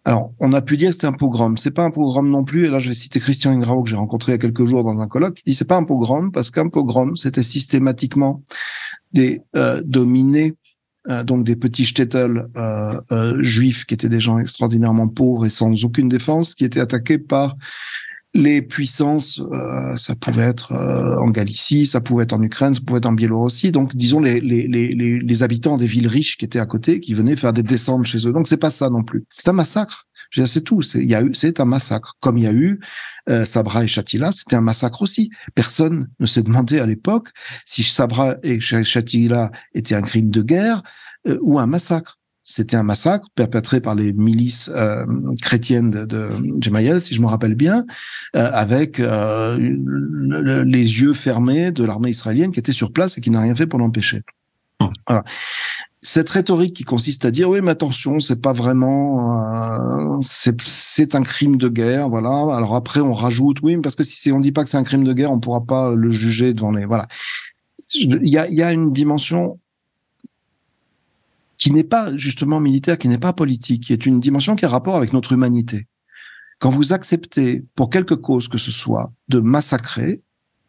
Alors, on a pu dire que c'était un pogrom. C'est pas un pogrom non plus. Et là, je vais citer Christian Ingrao, que j'ai rencontré il y a quelques jours dans un colloque, qui dit c'est pas un pogrom, parce qu'un pogrom, c'était systématiquement des dominés, donc des petits shtetl juifs qui étaient des gens extraordinairement pauvres et sans aucune défense, qui étaient attaqués par les puissances, ça pouvait être en Galicie, ça pouvait être en Ukraine, ça pouvait être en Biélorussie, donc disons les habitants des villes riches qui étaient à côté, qui venaient faire des descentes chez eux. Donc c'est pas ça non plus, c'est un massacre. C'est tout, c'est un massacre. Comme il y a eu Sabra et Shatila, c'était un massacre aussi. Personne ne s'est demandé à l'époque si Sabra et Shatila étaient un crime de guerre ou un massacre. C'était un massacre perpétré par les milices chrétiennes de Gemayel, si je me rappelle bien, avec les yeux fermés de l'armée israélienne qui était sur place et qui n'a rien fait pour l'empêcher. Voilà. Cette rhétorique qui consiste à dire oui mais attention, c'est pas vraiment c'est un crime de guerre, voilà. Alors après on rajoute oui mais parce que si on dit pas que c'est un crime de guerre, on pourra pas le juger devant les voilà. Il y a une dimension qui n'est pas justement militaire, qui n'est pas politique, qui est une dimension qui a rapport avec notre humanité. Quand vous acceptez pour quelque cause que ce soit de massacrer,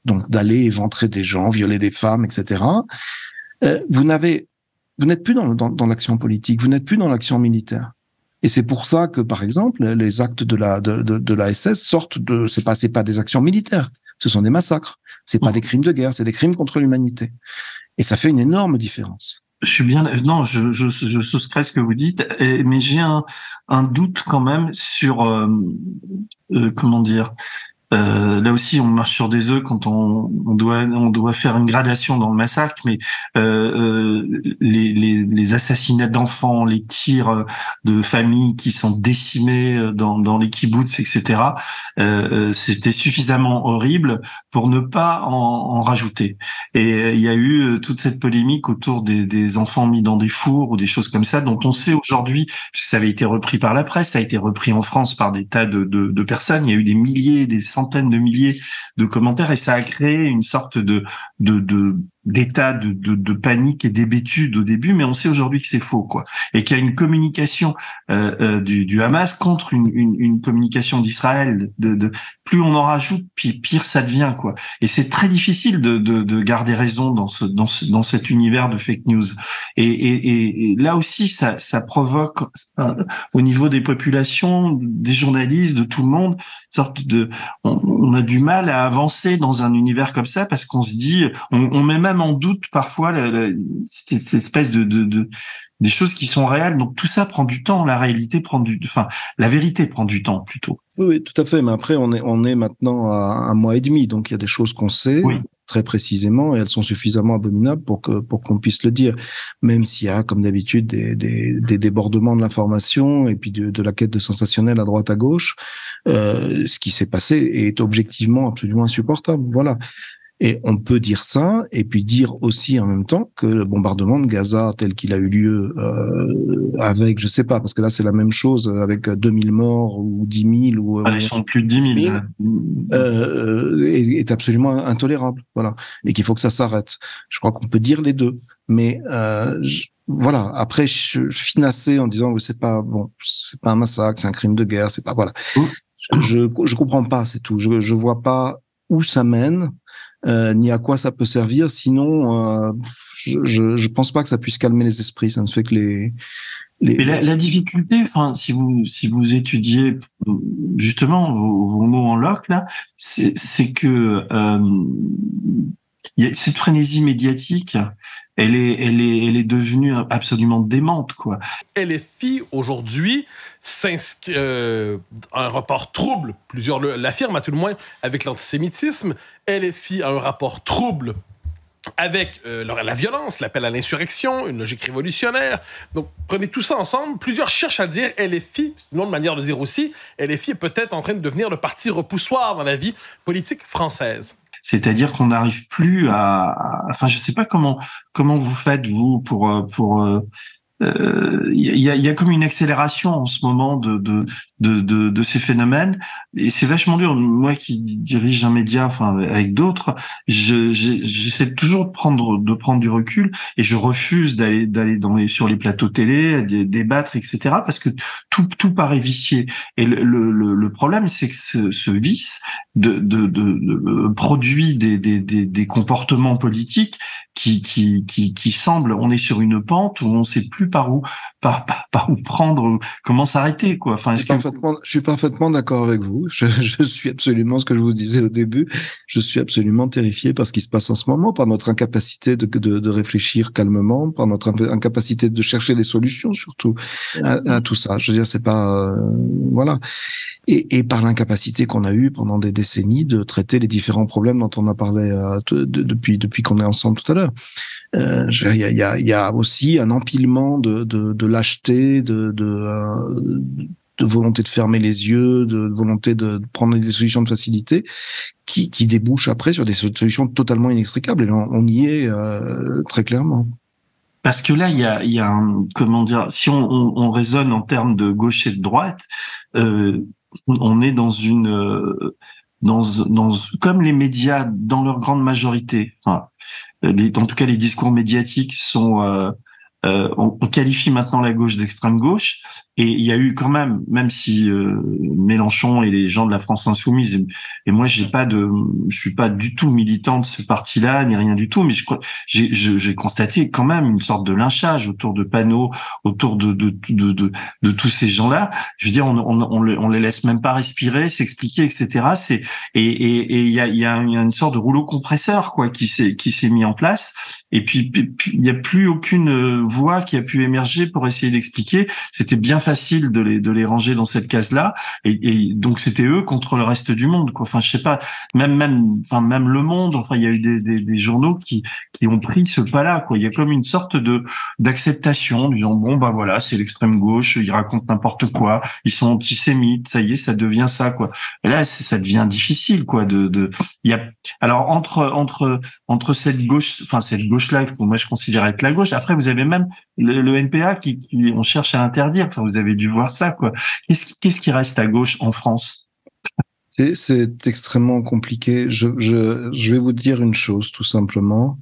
donc d'aller éventrer des gens, violer des femmes, etc., vous n'êtes plus dans l'action politique, vous n'êtes plus dans l'action militaire. Et c'est pour ça que, par exemple, les actes de la SS sortent de... C'est pas des actions militaires, ce sont des massacres. C'est pas des crimes de guerre, c'est des crimes contre l'humanité. Et ça fait une énorme différence. Je suis bien... Non, je souscris ce que vous dites, mais j'ai un doute quand même sur... comment dire? Là aussi, on marche sur des œufs quand on doit faire une gradation dans le massacre, mais les assassinats d'enfants, les tirs de familles qui sont décimées dans les kibboutz, etc., c'était suffisamment horrible pour ne pas en rajouter. Et il y a eu toute cette polémique autour des enfants mis dans des fours ou des choses comme ça, dont on sait aujourd'hui, puisque ça avait été repris par la presse, ça a été repris en France par des tas de personnes, il y a eu des milliers, des centaines de milliers de commentaires et ça a créé une sorte d'état de panique et d'hébétude au début, mais on sait aujourd'hui que c'est faux, quoi, et qu'il y a une communication du Hamas contre une communication d'Israël. Plus on en rajoute, pire ça devient, quoi. Et c'est très difficile de garder raison dans cet univers de fake news. Et là aussi, ça provoque au niveau des populations, des journalistes, de tout le monde, une sorte de, on a du mal à avancer dans un univers comme ça parce qu'on se dit, on met même en doute parfois cette espèce de des choses qui sont réelles. Donc tout ça prend du temps, la vérité prend du temps plutôt. Oui, tout à fait, mais après on est maintenant à un mois et demi, donc il y a des choses qu'on sait, oui. très précisément, et elles sont suffisamment abominables pour qu'on puisse le dire, même s'il y a, comme d'habitude, des débordements de l'information et puis de la quête de sensationnel à droite à gauche. Ce qui s'est passé est objectivement absolument insupportable. Voilà. Et on peut dire ça, et puis dire aussi en même temps que le bombardement de Gaza tel qu'il a eu lieu avec, je sais pas, parce que là c'est la même chose avec 2000 morts ou 10 000 ou... ils sont plus de 10 000. Est absolument intolérable, voilà. Et qu'il faut que ça s'arrête. Je crois qu'on peut dire les deux. Mais voilà, après je finasser en disant c'est pas un massacre, c'est un crime de guerre, c'est pas... Voilà. Je comprends pas, c'est tout. Je vois pas où ça mène. Ni à quoi ça peut servir, sinon je pense pas que ça puisse calmer les esprits, ça ne fait que les... Mais la difficulté, enfin, si vous étudiez justement vos mots en loc là, c'est que cette frénésie médiatique, elle est devenue absolument démente, quoi. LFI aujourd'hui s'inscrit un rapport trouble, plusieurs l'affirment à tout le moins, avec l'antisémitisme. LFI a un rapport trouble avec la violence, l'appel à l'insurrection, une logique révolutionnaire. Donc, prenez tout ça ensemble. Plusieurs cherchent à dire LFI, c'est une autre manière de dire aussi, LFI est peut-être en train de devenir le parti repoussoir dans la vie politique française. C'est-à-dire qu'on n'arrive plus à... Enfin, je ne sais pas comment vous faites, vous, pour il y a comme une accélération en ce moment de ces phénomènes, et c'est vachement dur. Moi qui dirige un média, enfin avec d'autres, j'essaie toujours de prendre du recul, et je refuse d'aller sur les plateaux télé, débattre, etc., parce que tout paraît vicié. Et le problème, c'est que ce vice de produit des comportements politiques qui semblent... On est sur une pente où on ne sait plus par où prendre, comment s'arrêter, quoi. Enfin, je suis parfaitement d'accord avec vous. Je suis absolument ce que je vous disais au début. Je suis absolument terrifié par ce qui se passe en ce moment, par notre incapacité de réfléchir calmement, par notre incapacité de chercher des solutions surtout à tout ça. Je veux dire, c'est pas voilà. Et par l'incapacité qu'on a eue pendant des décennies de traiter les différents problèmes dont on a parlé depuis qu'on est ensemble tout à l'heure. Il y a aussi un empilement de lâcheté, de volonté de fermer les yeux, de volonté de prendre des solutions de facilité qui débouchent après sur des solutions totalement inextricables. Et on y est très clairement. Parce que là, il y a un, comment dire, si on raisonne en termes de gauche et de droite, on est dans une... comme les médias, dans leur grande majorité, enfin, en tout cas les discours médiatiques sont... on qualifie maintenant la gauche d'extrême gauche, et il y a eu quand même si Mélenchon et les gens de la France insoumise, et moi je suis pas du tout militant de ce parti-là, ni rien du tout, mais j'ai constaté quand même une sorte de lynchage autour de Panot, autour de tous ces gens-là. Je veux dire, on les laisse même pas respirer, s'expliquer, etc. Et il y a une sorte de rouleau compresseur, quoi, qui s'est mis en place. Et puis, il n'y a plus aucune voix qui a pu émerger pour essayer d'expliquer. C'était bien facile de les ranger dans cette case-là. Et donc, c'était eux contre le reste du monde, quoi. Enfin, je sais pas, même Le Monde. Enfin, il y a eu des journaux qui ont pris ce pas-là, quoi. Il y a comme une sorte d'acceptation, disant, bon, ben voilà, c'est l'extrême gauche, ils racontent n'importe quoi, ils sont antisémites, ça y est, ça devient ça, quoi. Et là, ça devient difficile, quoi, alors, entre cette gauche, enfin, cette gauche, là, pour moi je considère être la gauche. Après, vous avez même le NPA qui on cherche à interdire. Enfin, vous avez dû voir ça, quoi. Qu'est-ce qui reste à gauche en France ? C'est extrêmement compliqué. Je vais vous dire une chose, tout simplement.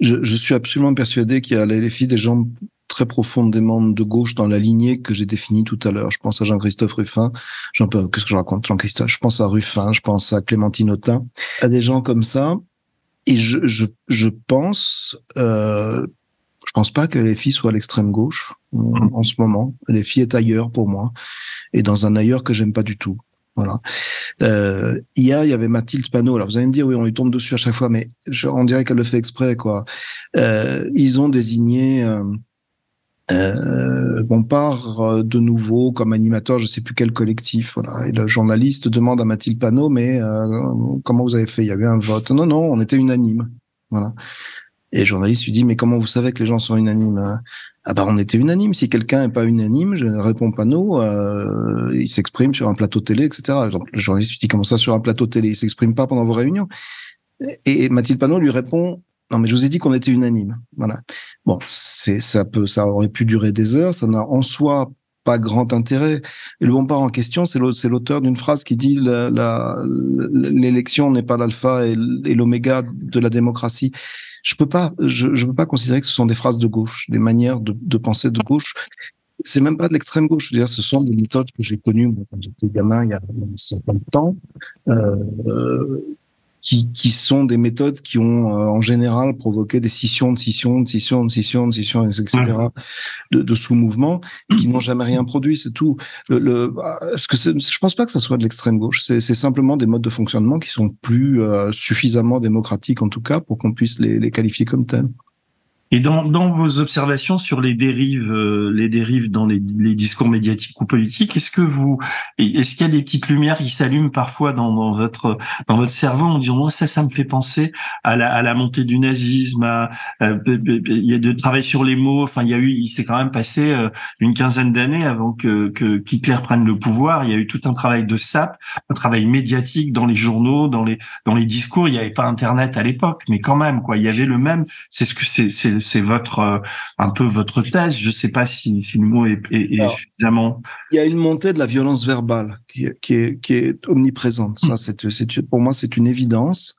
Je suis absolument persuadé qu'il y a à la LFI des gens très profondément de gauche dans la lignée que j'ai définie tout à l'heure. Je pense à Jean-Christophe Ruffin. Qu'est-ce que je raconte, Jean-Christophe ? Je pense à Ruffin, je pense à Clémentine Autain, à des gens comme ça. Et je pense pas que LFI soit à l'extrême gauche en ce moment. LFI est ailleurs pour moi, et dans un ailleurs que j'aime pas du tout. Voilà. Hier, il y avait Mathilde Panot. Alors, vous allez me dire, oui, on lui tombe dessus à chaque fois, mais on dirait qu'elle le fait exprès, quoi. Ils ont désigné On part de nouveau comme animateur, je ne sais plus quel collectif, voilà. Et le journaliste demande à Mathilde Panot, mais comment vous avez fait? Il y a eu un vote. Non, on était unanime. Voilà. Et le journaliste lui dit, mais comment vous savez que les gens sont unanimes? Ah bah on était unanime. Si quelqu'un n'est pas unanime, je réponds Panot, il s'exprime sur un plateau télé, etc. Donc, le journaliste lui dit, comment ça sur un plateau télé? Il ne s'exprime pas pendant vos réunions. Et Mathilde Panot lui répond, non, mais je vous ai dit qu'on était unanime. Voilà. Bon, ça aurait pu durer des heures. Ça n'a en soi pas grand intérêt. Et le bompard en question, c'est l'auteur d'une phrase qui dit l'élection n'est pas l'alpha et l'oméga de la démocratie. Je peux pas considérer que ce sont des phrases de gauche, des manières de penser de gauche. C'est même pas de l'extrême gauche. Je veux dire, ce sont des méthodes que j'ai connues quand j'étais gamin il y a 50 ans. Qui sont des méthodes qui ont en général provoqué des scissions, etc. de sous-mouvements qui n'ont jamais rien produit, c'est tout. Je pense pas que ça soit de l'extrême gauche. C'est simplement des modes de fonctionnement qui sont plus suffisamment démocratiques en tout cas pour qu'on puisse les qualifier comme tels. Et dans vos observations sur les dérives dans les discours médiatiques ou politiques, est-ce qu'il y a des petites lumières qui s'allument parfois dans votre cerveau en disant oh, ça me fait penser à la montée du nazisme, il y a de travail sur les mots, enfin il s'est quand même passé une quinzaine d'années avant que Hitler prenne le pouvoir, il y a eu tout un travail de sape, un travail médiatique dans les journaux, dans les discours, il n'y avait pas Internet à l'époque, mais quand même il y avait le même, c'est votre un peu votre thèse. Je ne sais pas si le mot est suffisamment. Il y a une montée de la violence verbale qui est omniprésente. Ça, pour moi, c'est une évidence.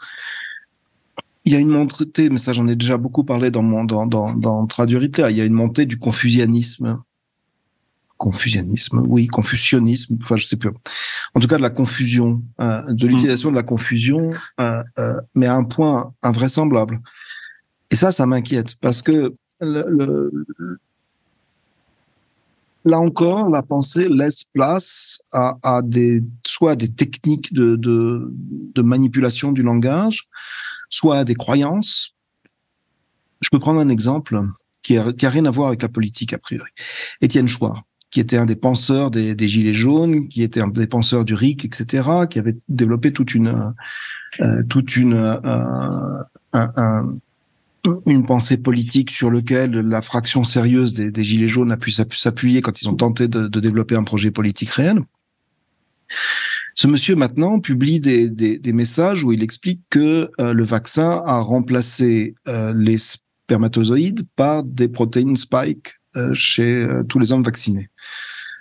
Il y a une montée, mais ça, j'en ai déjà beaucoup parlé dans Traduire Hitler. Il y a une montée du confucianisme. Confucianisme, oui, confucionnisme, je sais plus. En tout cas, de la confusion, de l'utilisation de la confusion, mais à un point invraisemblable. Et ça m'inquiète, parce que là encore, la pensée laisse place soit à des techniques de manipulation du langage, soit à des croyances. Je peux prendre un exemple qui a rien à voir avec la politique, a priori. Étienne Chouard, qui était un des penseurs des Gilets jaunes, qui était un des penseurs du RIC, etc., qui avait développé toute une pensée politique sur lequel la fraction sérieuse des Gilets jaunes a pu s'appuyer quand ils ont tenté de développer un projet politique réel. Ce monsieur, maintenant, publie des messages où il explique que le vaccin a remplacé les spermatozoïdes par des protéines spike chez tous les hommes vaccinés.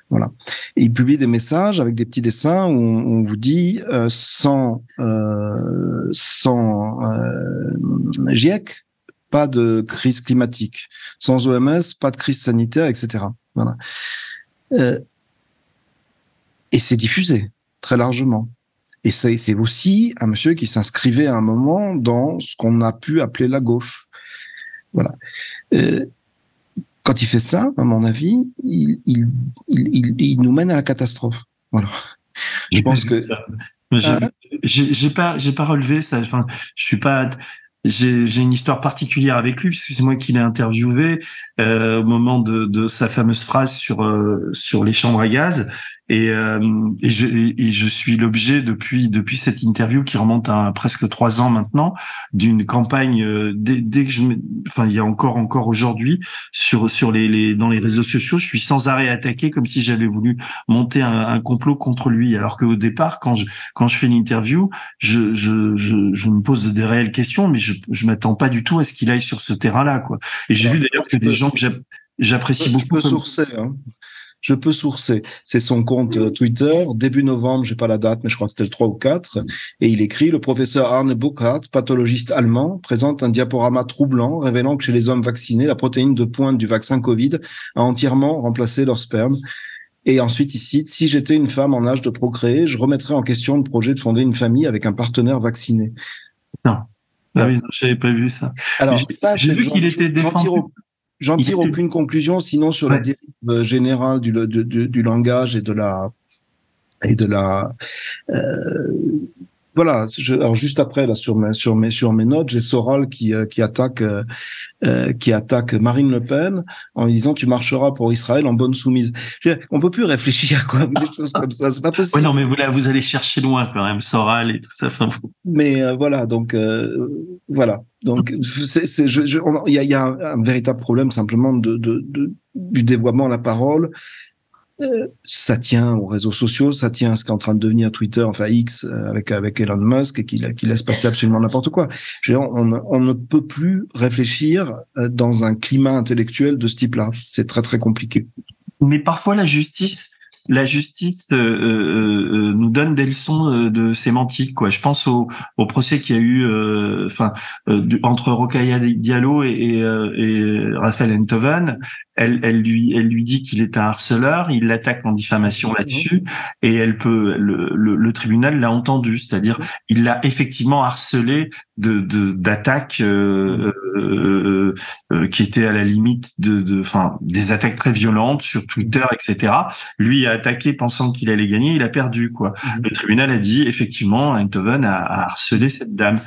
Voilà. Et il publie des messages avec des petits dessins où on vous dit sans GIEC, pas de crise climatique. Sans OMS, pas de crise sanitaire, etc. Voilà. Et c'est diffusé, très largement. Et c'est aussi un monsieur qui s'inscrivait à un moment dans ce qu'on a pu appeler la gauche. Voilà. Quand il fait ça, à mon avis, il nous mène à la catastrophe. Voilà. Je pense que... J'ai pas relevé ça. Enfin, je suis pas... J'ai une histoire particulière avec lui, puisque c'est moi qui l'ai interviewé au moment de sa fameuse phrase sur les chambres à gaz. Et je suis l'objet depuis cette interview qui remonte à presque 3 ans maintenant d'une campagne il y a encore aujourd'hui sur les dans les réseaux sociaux, je suis sans arrêt attaqué comme si j'avais voulu monter un complot contre lui, alors qu'au départ quand je fais une interview, je me pose des réelles questions, mais je m'attends pas du tout à ce qu'il aille sur ce terrain-là quoi. Et j'ai vu d'ailleurs que des gens que j'apprécie beaucoup. Je peux sourcer, hein. Je peux sourcer. C'est son compte Twitter. Début novembre, j'ai pas la date, mais je crois que c'était le 3 ou 4. Et il écrit, le professeur Arne Buchhardt, pathologiste allemand, présente un diaporama troublant, révélant que chez les hommes vaccinés, la protéine de pointe du vaccin Covid a entièrement remplacé leur sperme. Et ensuite, il cite, si j'étais une femme en âge de procréer, je remettrais en question le projet de fonder une famille avec un partenaire vacciné. Non. Ah oui, non, j'avais pas vu ça. Alors, j'ai vu qu'il était défendu. J'en tire aucune conclusion, sinon sur la dérive générale du langage et de la Voilà, alors juste après là sur mes notes, j'ai Soral qui attaque Marine Le Pen en lui disant tu marcheras pour Israël en bonne soumise. On peut plus réfléchir à des choses comme ça, c'est pas possible. Oui, non, mais vous allez chercher loin quand même, Soral et tout ça. Enfin, mais voilà donc il y a un véritable problème simplement du dévoiement de la parole. Ça tient aux réseaux sociaux, ça tient à ce qu'est en train de devenir Twitter, enfin X, avec Elon Musk, et qui laisse passer absolument n'importe quoi. Je veux dire, on ne peut plus réfléchir dans un climat intellectuel de ce type-là. C'est très, très compliqué. Mais parfois, la justice nous donne des leçons de sémantique, quoi. Je pense au procès qu'il y a eu entre Rokhaya Diallo et Raphaël Enthoven. Elle lui dit qu'il est un harceleur, il l'attaque en diffamation là-dessus, et elle peut le tribunal l'a entendu, c'est-à-dire il l'a effectivement harcelé d'attaques qui étaient à la limite des attaques très violentes sur Twitter, etc. Lui a attaqué pensant qu'il allait gagner, il a perdu, quoi. Mm-hmm. Le tribunal a dit effectivement Enthoven a harcelé cette dame.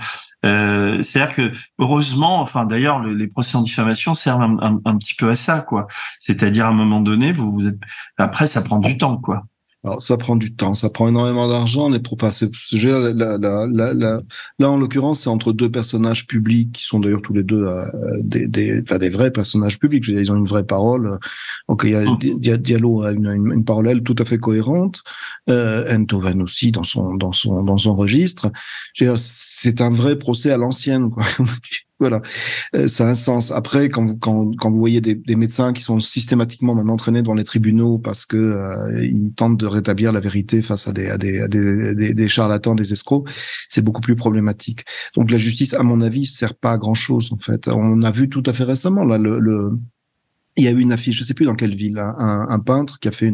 C'est-à-dire que heureusement, d'ailleurs, les procès en diffamation servent un petit peu à ça, quoi. C'est-à-dire à un moment donné, vous êtes après, ça prend du temps, quoi. Alors ça prend du temps, ça prend énormément d'argent. Là, en l'occurrence, c'est entre deux personnages publics qui sont d'ailleurs tous les deux des vrais personnages publics. Je veux dire, ils ont une vraie parole. Donc Diallo a une parole tout à fait cohérente. Enthoven aussi dans son registre. Je veux dire, c'est un vrai procès à l'ancienne, quoi. Voilà, ça a un sens. Après, quand vous voyez des médecins qui sont systématiquement maintenant entraînés devant les tribunaux parce que ils tentent de rétablir la vérité face à des charlatans, des escrocs, c'est beaucoup plus problématique. Donc la justice, à mon avis, sert pas à grand chose en fait. On a vu tout à fait récemment là il y a eu une affiche, je sais plus dans quelle ville, un peintre qui a fait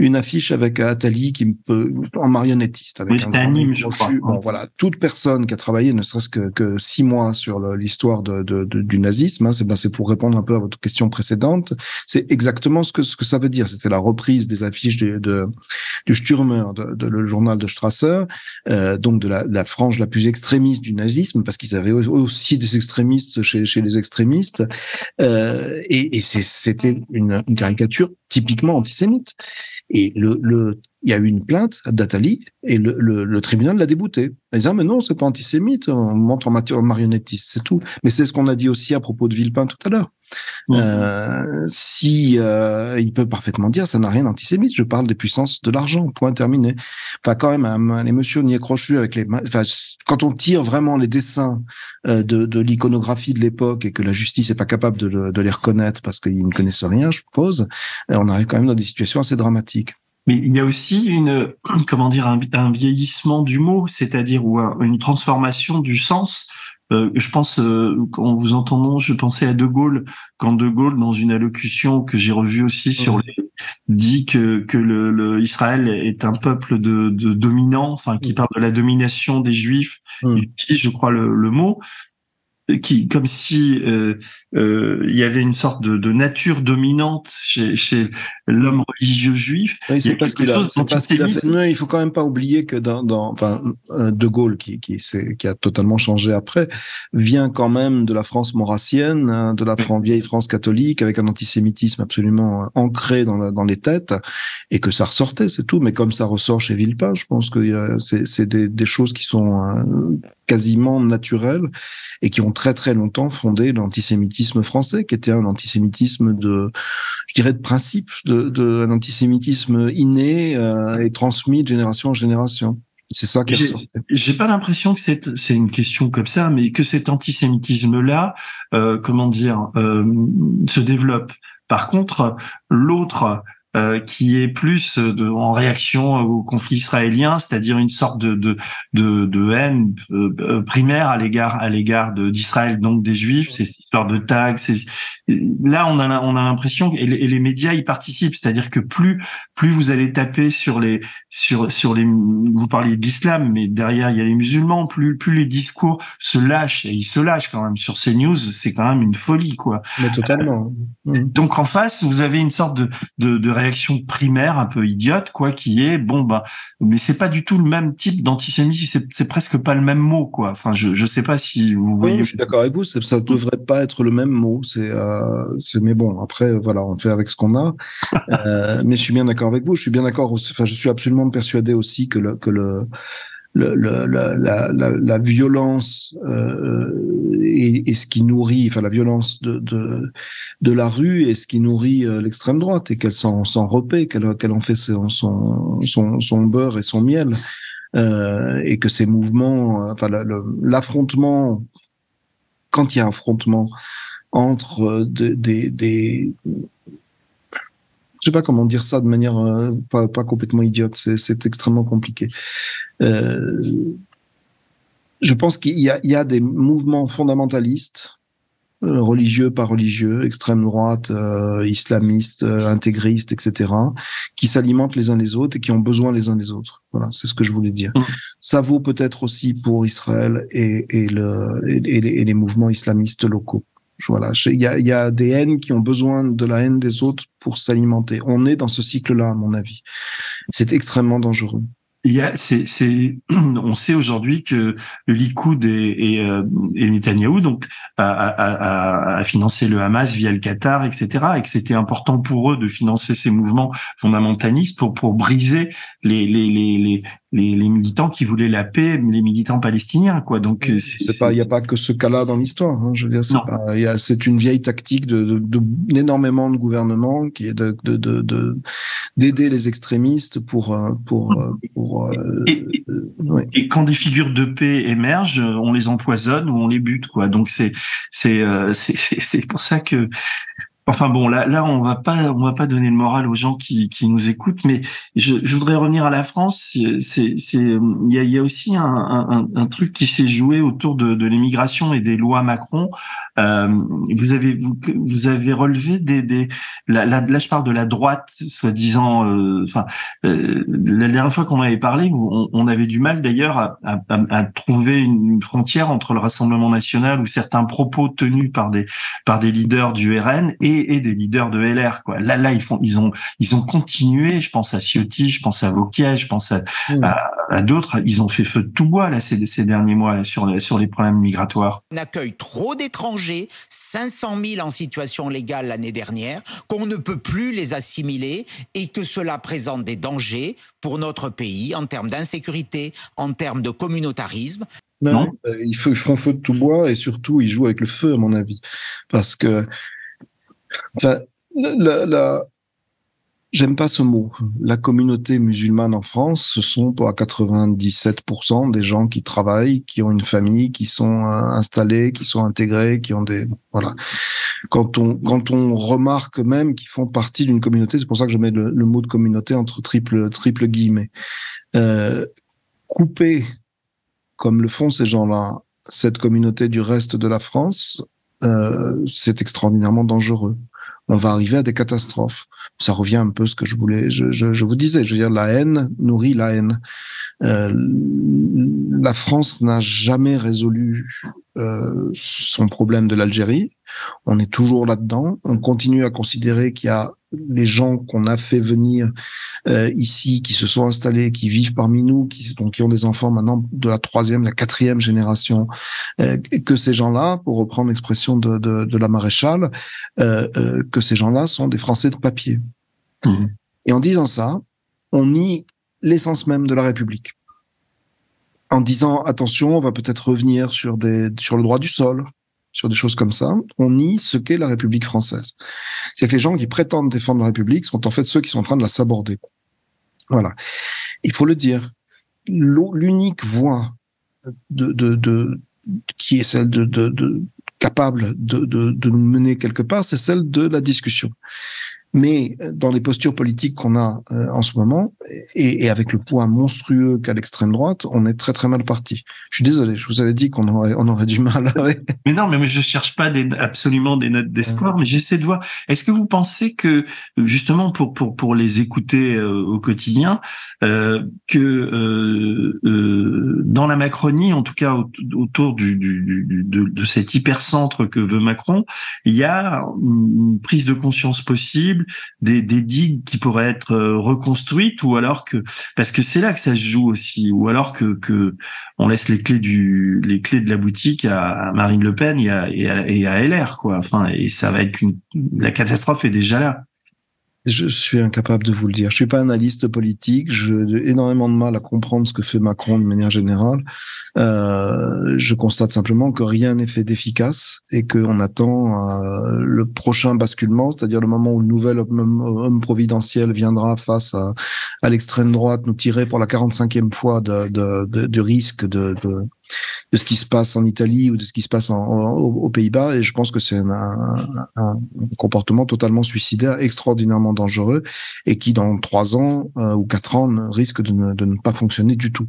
une affiche avec Attali qui peut en marionnettiste avec un anime, je crois. Bon, voilà, toute personne qui a travaillé ne serait-ce que 6 mois sur l'histoire du nazisme, hein, c'est pour répondre un peu à votre question précédente, c'est exactement ce que ça veut dire. C'était la reprise des affiches du Stürmer, le journal de Strasser, donc de la frange la plus extrémiste du nazisme, parce qu'ils avaient aussi des extrémistes chez les extrémistes, et c'était une caricature typiquement antisémite. Et il y a eu une plainte d'Attali et le tribunal l'a débouté. Ils disent, mais non, c'est pas antisémite, on montre en marionnettiste, c'est tout. Mais c'est ce qu'on a dit aussi à propos de Villepin tout à l'heure. Mmh. Il peut parfaitement dire, ça n'a rien d'antisémite, je parle des puissances de l'argent, point terminé. Enfin, quand même, les messieurs n'y est crochu avec quand on tire vraiment les dessins de l'iconographie de l'époque et que la justice n'est pas capable de les reconnaître parce qu'ils ne connaissent rien, je suppose, on arrive quand même dans des situations assez dramatiques. Mais il y a aussi un vieillissement du mot, c'est-à-dire une transformation du sens. Je pense, en vous entendant, je pensais à De Gaulle, quand De Gaulle, dans une allocution que j'ai revue aussi sur les, dit que Israël est un peuple de dominant, qui parle de la domination des Juifs, je crois le mot, qui, comme si il y avait une sorte de nature dominante chez l'homme religieux juif. Oui, c'est parce qu'il a fait. Mais il faut quand même pas oublier que De Gaulle, qui a totalement changé après, vient quand même de la France maurassienne, de la vieille France catholique, avec un antisémitisme absolument ancré dans les têtes, et que ça ressortait, c'est tout. Mais comme ça ressort chez Villepin, je pense que c'est des choses qui sont quasiment naturelles et qui ont très très longtemps fondé l'antisémitisme français, qui était un antisémitisme de principe, un antisémitisme inné et transmis de génération en génération. C'est ça qui est ressorti. J'ai pas l'impression que c'est une question comme ça, mais que cet antisémitisme-là, se développe. Par contre, l'autre, qui est plus en réaction au conflit israélien, c'est-à-dire une sorte de haine primaire à l'égard d'Israël, donc des Juifs, ces histoires de tags. Là, on a l'impression, et les médias y participent, c'est-à-dire que plus vous allez taper sur les, vous parliez de l'islam, mais derrière il y a les musulmans, plus les discours se lâchent, et ils se lâchent quand même sur CNews, c'est quand même une folie, quoi. Mais totalement. Donc en face, vous avez une sorte de réaction réaction primaire un peu idiote, quoi, qui est bon, bah, mais c'est pas du tout le même type d'antisémitisme, c'est presque pas le même mot, quoi. Enfin, je sais pas si vous voyez. Oui, je suis d'accord avec vous, ça devrait pas être le même mot. C'est mais bon, après, voilà, on fait avec ce qu'on a. Mais je suis bien d'accord avec vous. Je suis bien d'accord. Enfin, je suis absolument persuadé aussi que la violence et ce qui nourrit, enfin la violence de la rue et ce qui nourrit l'extrême droite, et qu'elle s'en repaît, qu'elle en fait son beurre et son miel, et que ces mouvements, enfin l'affrontement, quand il y a un affrontement entre des je sais pas comment dire ça de manière pas complètement idiote, c'est extrêmement compliqué. Je pense qu'il y a des mouvements fondamentalistes, religieux, pas religieux, extrême droite, islamistes, intégristes, etc., qui s'alimentent les uns les autres et qui ont besoin les uns des autres. Voilà, c'est ce que je voulais dire. Mmh. Ça vaut peut-être aussi pour Israël et les mouvements islamistes locaux. Voilà, il y a des haines qui ont besoin de la haine des autres pour s'alimenter. On est dans ce cycle-là, à mon avis. C'est extrêmement dangereux. On sait aujourd'hui que le Likoud et Netanyahou donc a financé le Hamas via le Qatar, etc., et que c'était important pour eux de financer ces mouvements fondamentalistes pour briser les militants qui voulaient la paix, les militants palestiniens, quoi. Donc il n'y a pas que ce cas-là dans l'histoire, hein, je veux dire, c'est une vieille tactique d'énormément de gouvernements qui est d'aider les extrémistes et quand des figures de paix émergent, on les empoisonne ou on les bute, quoi. Donc c'est pour ça que, enfin bon, là on va pas donner le moral aux gens qui nous écoutent, mais je voudrais revenir à la France. Il y a aussi un truc qui s'est joué autour de l'immigration et des lois Macron. Vous avez relevé là je parle de la droite soi-disant. La dernière fois qu'on avait parlé, on avait du mal d'ailleurs à trouver une frontière entre le Rassemblement National ou certains propos tenus par des leaders du RN et des leaders de LR, quoi. Là ils ont continué. Je pense à Ciotti, je pense à Wauquiez, je pense à d'autres. Ils ont fait feu de tout bois là ces derniers mois là, sur les problèmes migratoires. On accueille trop d'étrangers, 500 000 en situation légale l'année dernière, qu'on ne peut plus les assimiler et que cela présente des dangers pour notre pays en termes d'insécurité, en termes de communautarisme. Non, ils font feu de tout bois et surtout ils jouent avec le feu à mon avis, parce que enfin, j'aime pas ce mot. La communauté musulmane en France, ce sont à 97% des gens qui travaillent, qui ont une famille, qui sont installés, qui sont intégrés, qui ont des... Voilà. Quand on remarque même qu'ils font partie d'une communauté, c'est pour ça que je mets le mot de communauté entre triple guillemets. Couper, comme le font ces gens-là, cette communauté du reste de la France... c'est extraordinairement dangereux. On va arriver à des catastrophes. Ça revient un peu à ce que je vous disais. Je veux dire, la haine nourrit la haine. La France n'a jamais résolu son problème de l'Algérie. On est toujours là-dedans. On continue à considérer qu'il y a les gens qu'on a fait venir ici, qui se sont installés, qui vivent parmi nous, qui ont des enfants maintenant de la 3e, la 4e génération, que ces gens-là, pour reprendre l'expression de la maréchale, que ces gens-là sont des Français de papier. Mmh. Et en disant ça, on nie l'essence même de la République. En disant, attention, on va peut-être revenir sur le droit du sol, sur des choses comme ça, on nie ce qu'est la République française. C'est-à-dire que les gens qui prétendent défendre la République sont en fait ceux qui sont en train de la saborder. Voilà. Il faut le dire. L'unique voie qui est celle capable de nous mener quelque part, c'est celle de la discussion. Mais dans les postures politiques qu'on a en ce moment, et avec le poids monstrueux qu'a l'extrême droite, on est très très mal parti. Je suis désolé, je vous avais dit qu'on aurait du mal. Mais non, mais je cherche pas absolument des notes d'espoir, mais j'essaie de voir. Est-ce que vous pensez que justement pour les écouter au quotidien, que dans la Macronie, en tout cas autour de cet hypercentre que veut Macron, il y a une prise de conscience possible possible, des digues qui pourraient être reconstruites, ou alors que, parce que c'est là que ça se joue aussi, ou alors que on laisse les clés de la boutique à Marine Le Pen et à LR, quoi. Enfin, et ça va être la catastrophe est déjà là. Je suis incapable de vous le dire. Je suis pas analyste politique. J'ai énormément de mal à comprendre ce que fait Macron de manière générale. Je constate simplement que rien n'est fait d'efficace et qu'on attend le prochain basculement, c'est-à-dire le moment où le nouvel homme providentiel viendra face à l'extrême droite nous tirer pour la 45e fois de risque de ce qui se passe en Italie ou de ce qui se passe aux Pays-Bas, et je pense que c'est un comportement totalement suicidaire, extraordinairement dangereux, et qui dans 3 ans ou 4 ans risque de ne pas fonctionner du tout.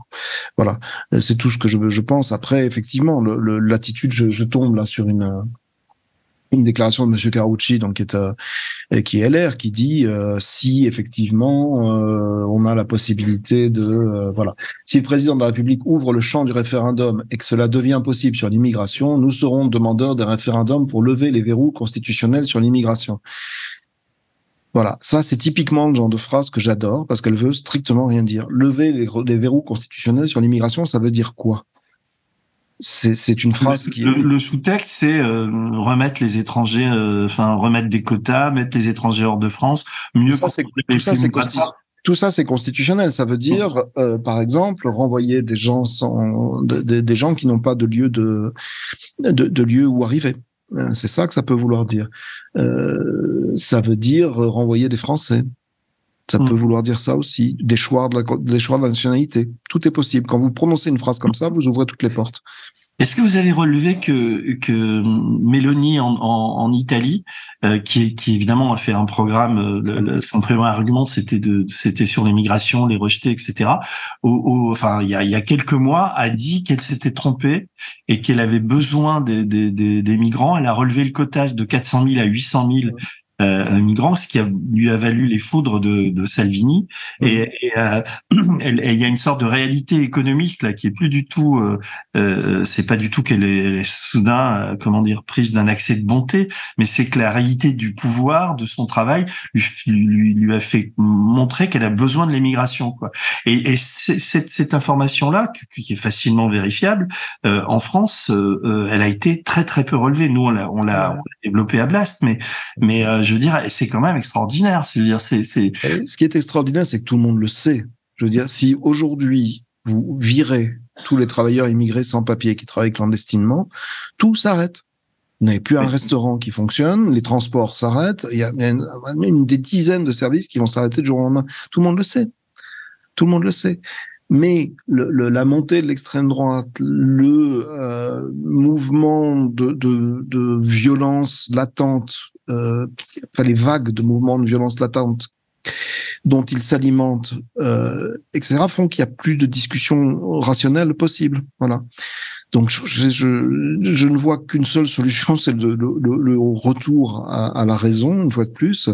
Voilà, c'est tout ce que je pense. Après, effectivement, l'attitude, je tombe là sur une déclaration de M. Carucci, donc qui est LR, qui dit si effectivement on a la possibilité de voilà, si le président de la République ouvre le champ du référendum et que cela devient possible sur l'immigration, nous serons demandeurs d'un référendum pour lever les verrous constitutionnels sur l'immigration. Voilà, ça c'est typiquement le genre de phrase que j'adore parce qu'elle veut strictement rien dire. Lever les verrous constitutionnels sur l'immigration, ça veut dire quoi ? C'est une phrase qui... Le sous-texte, c'est remettre les étrangers, enfin remettre des quotas, mettre les étrangers hors de France, mieux... Tout ça, c'est constitutionnel. Ça veut dire, par exemple, renvoyer des gens des gens qui n'ont pas de lieu de lieu où arriver. C'est ça que ça peut vouloir dire. Ça veut dire renvoyer des Français. Ça peut vouloir dire ça aussi, des choix de la nationalité. Tout est possible. Quand vous prononcez une phrase comme ça, vous ouvrez toutes les portes. Est-ce que vous avez relevé que Meloni en Italie, qui évidemment a fait un programme, son premier argument c'était sur l'immigration, les rejetés, etc. Enfin, il y a quelques mois, a dit qu'elle s'était trompée et qu'elle avait besoin des migrants. Elle a relevé le quotage de 400 000 à 800 000. Un migrant, ce qui lui a valu les foudres de Salvini, et il y a une sorte de réalité économique là qui est plus du tout, c'est pas du tout qu'elle est soudain, prise d'un accès de bonté, mais c'est que la réalité du pouvoir, de son travail, lui a fait montrer qu'elle a besoin de l'émigration, quoi. Et cette information là, qui est facilement vérifiable, en France, elle a été très très peu relevée. Nous on l'a développée à Blast, mais je veux dire, c'est quand même extraordinaire. C'est... Ce qui est extraordinaire, c'est que tout le monde le sait. Je veux dire, si aujourd'hui, vous virez tous les travailleurs immigrés sans papier qui travaillent clandestinement, tout s'arrête. Vous n'avez plus un restaurant qui fonctionne, les transports s'arrêtent, il y a des dizaines de services qui vont s'arrêter du jour au lendemain. Tout le monde le sait. Tout le monde le sait. Mais la montée de l'extrême droite, le mouvement de violence latente, enfin les vagues de mouvements de violence latente dont ils s'alimentent, etc., font qu'il n'y a plus de discussion rationnelle possible. Voilà. Donc je ne vois qu'une seule solution, c'est le retour à la raison, une fois de plus,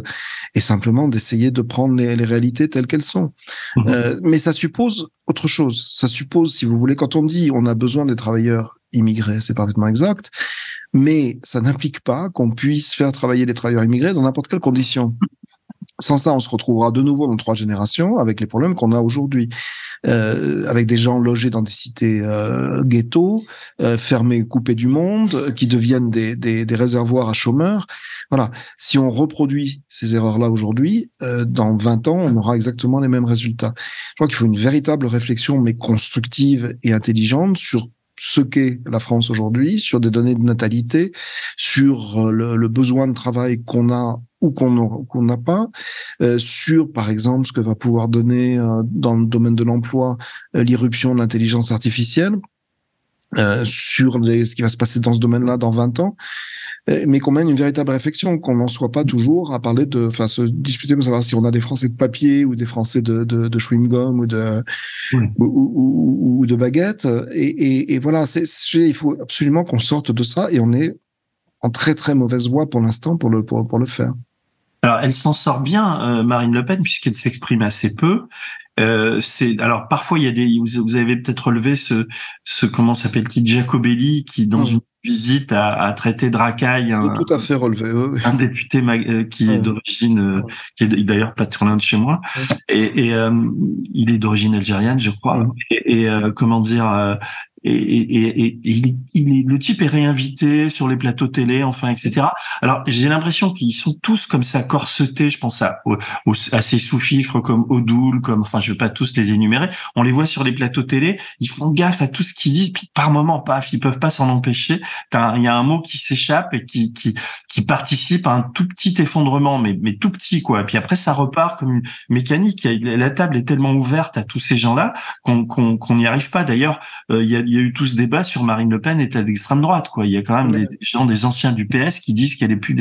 et simplement d'essayer de prendre les réalités telles qu'elles sont. Mais ça suppose autre chose. Ça suppose, si vous voulez, quand on dit on a besoin des travailleurs immigrés, c'est parfaitement exact, mais ça n'implique pas qu'on puisse faire travailler les travailleurs immigrés dans n'importe quelle condition. Sans ça, on se retrouvera de nouveau dans 3 générations avec les problèmes qu'on a aujourd'hui, avec des gens logés dans des cités ghettos, fermés, coupés du monde, qui deviennent des réservoirs à chômeurs. Voilà. Si on reproduit ces erreurs-là aujourd'hui, dans 20 ans, on aura exactement les mêmes résultats. Je crois qu'il faut une véritable réflexion, mais constructive et intelligente, sur ce qu'est la France aujourd'hui, sur des données de natalité, sur le besoin de travail qu'on a ou qu'on n'a pas, sur, par exemple, ce que va pouvoir donner dans le domaine de l'emploi l'irruption de l'intelligence artificielle, sur ce qui va se passer dans ce domaine-là dans 20 ans, mais qu'on mène une véritable réflexion, qu'on n'en soit pas toujours à parler enfin, se disputer pour savoir si on a des Français de papier ou des Français de chewing-gum ou de baguette. Et voilà, il faut absolument qu'on sorte de ça, et on est en très très mauvaise voie pour l'instant pour le faire. Alors, elle s'en sort bien, Marine Le Pen, puisqu'elle s'exprime assez peu. Alors parfois il y a vous avez peut-être relevé ce comment s'appelle-t-il, Jacobelli, qui dans une visite à traiter de racaille un député qui est d'origine, qui est d'ailleurs pas très loin de chez moi, et il est d'origine algérienne, je crois. Le type est réinvité sur les plateaux télé, enfin, etc. Alors, j'ai l'impression qu'ils sont tous comme ça corsetés. Je pense à ces sous-fifres comme Odoul, comme, enfin, je vais pas tous les énumérer. On les voit sur les plateaux télé. Ils font gaffe à tout ce qu'ils disent. Puis, par moment, paf, ils peuvent pas s'en empêcher. Il y a un mot qui s'échappe et qui participe à un tout petit effondrement, mais tout petit, quoi. Et puis après, ça repart comme une mécanique. La table est tellement ouverte à tous ces gens-là qu'on n'y arrive pas. D'ailleurs, il y a eu tout ce débat sur Marine Le Pen et l'extrême droite, quoi. Il y a quand même des gens, des anciens du PS qui disent qu'elle est plus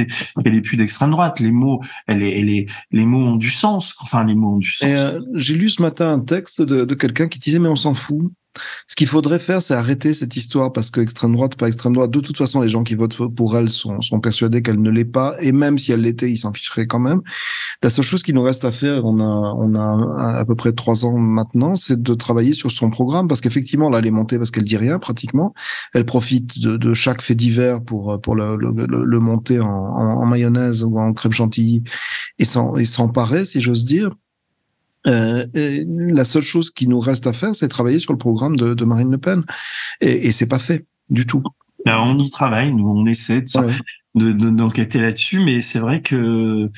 d'extrême droite. Les mots, les mots ont du sens. Enfin, les mots ont du sens. Et j'ai lu ce matin un texte de quelqu'un qui disait, mais on s'en fout. Ce qu'il faudrait faire, c'est arrêter cette histoire, parce que extrême droite, pas extrême droite, de toute façon, les gens qui votent pour elle sont persuadés qu'elle ne l'est pas, et même si elle l'était, ils s'en ficheraient quand même. La seule chose qui nous reste à faire, on a à peu près 3 ans maintenant, c'est de travailler sur son programme, parce qu'effectivement, là, elle est montée parce qu'elle dit rien, pratiquement. Elle profite de chaque fait divers pour le monter en mayonnaise ou en crème chantilly et s'emparer, si j'ose dire. La seule chose qui nous reste à faire, c'est travailler sur le programme de Marine Le Pen, et c'est pas fait du tout. Alors on y travaille, nous on essaie d'enquêter là-dessus, mais c'est vrai que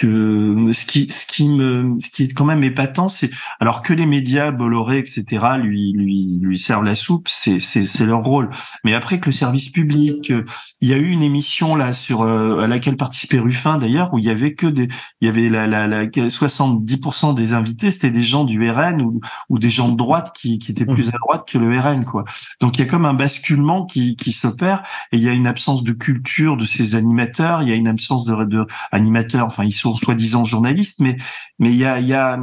ce qui est quand même épatant, c'est alors que les médias, Bolloré, etc., lui servent la soupe, c'est leur rôle. Mais après, que le service public, il y a eu une émission là sur à laquelle participait Ruffin d'ailleurs, où il y avait la 70% des invités, c'était des gens du RN ou des gens de droite qui étaient plus à droite que le RN, quoi. Donc il y a comme un basculement qui s'opère, et il y a une absence de culture de ces animateurs, il y a une absence de animateurs, enfin ils sont soi-disant journalistes, mais il y a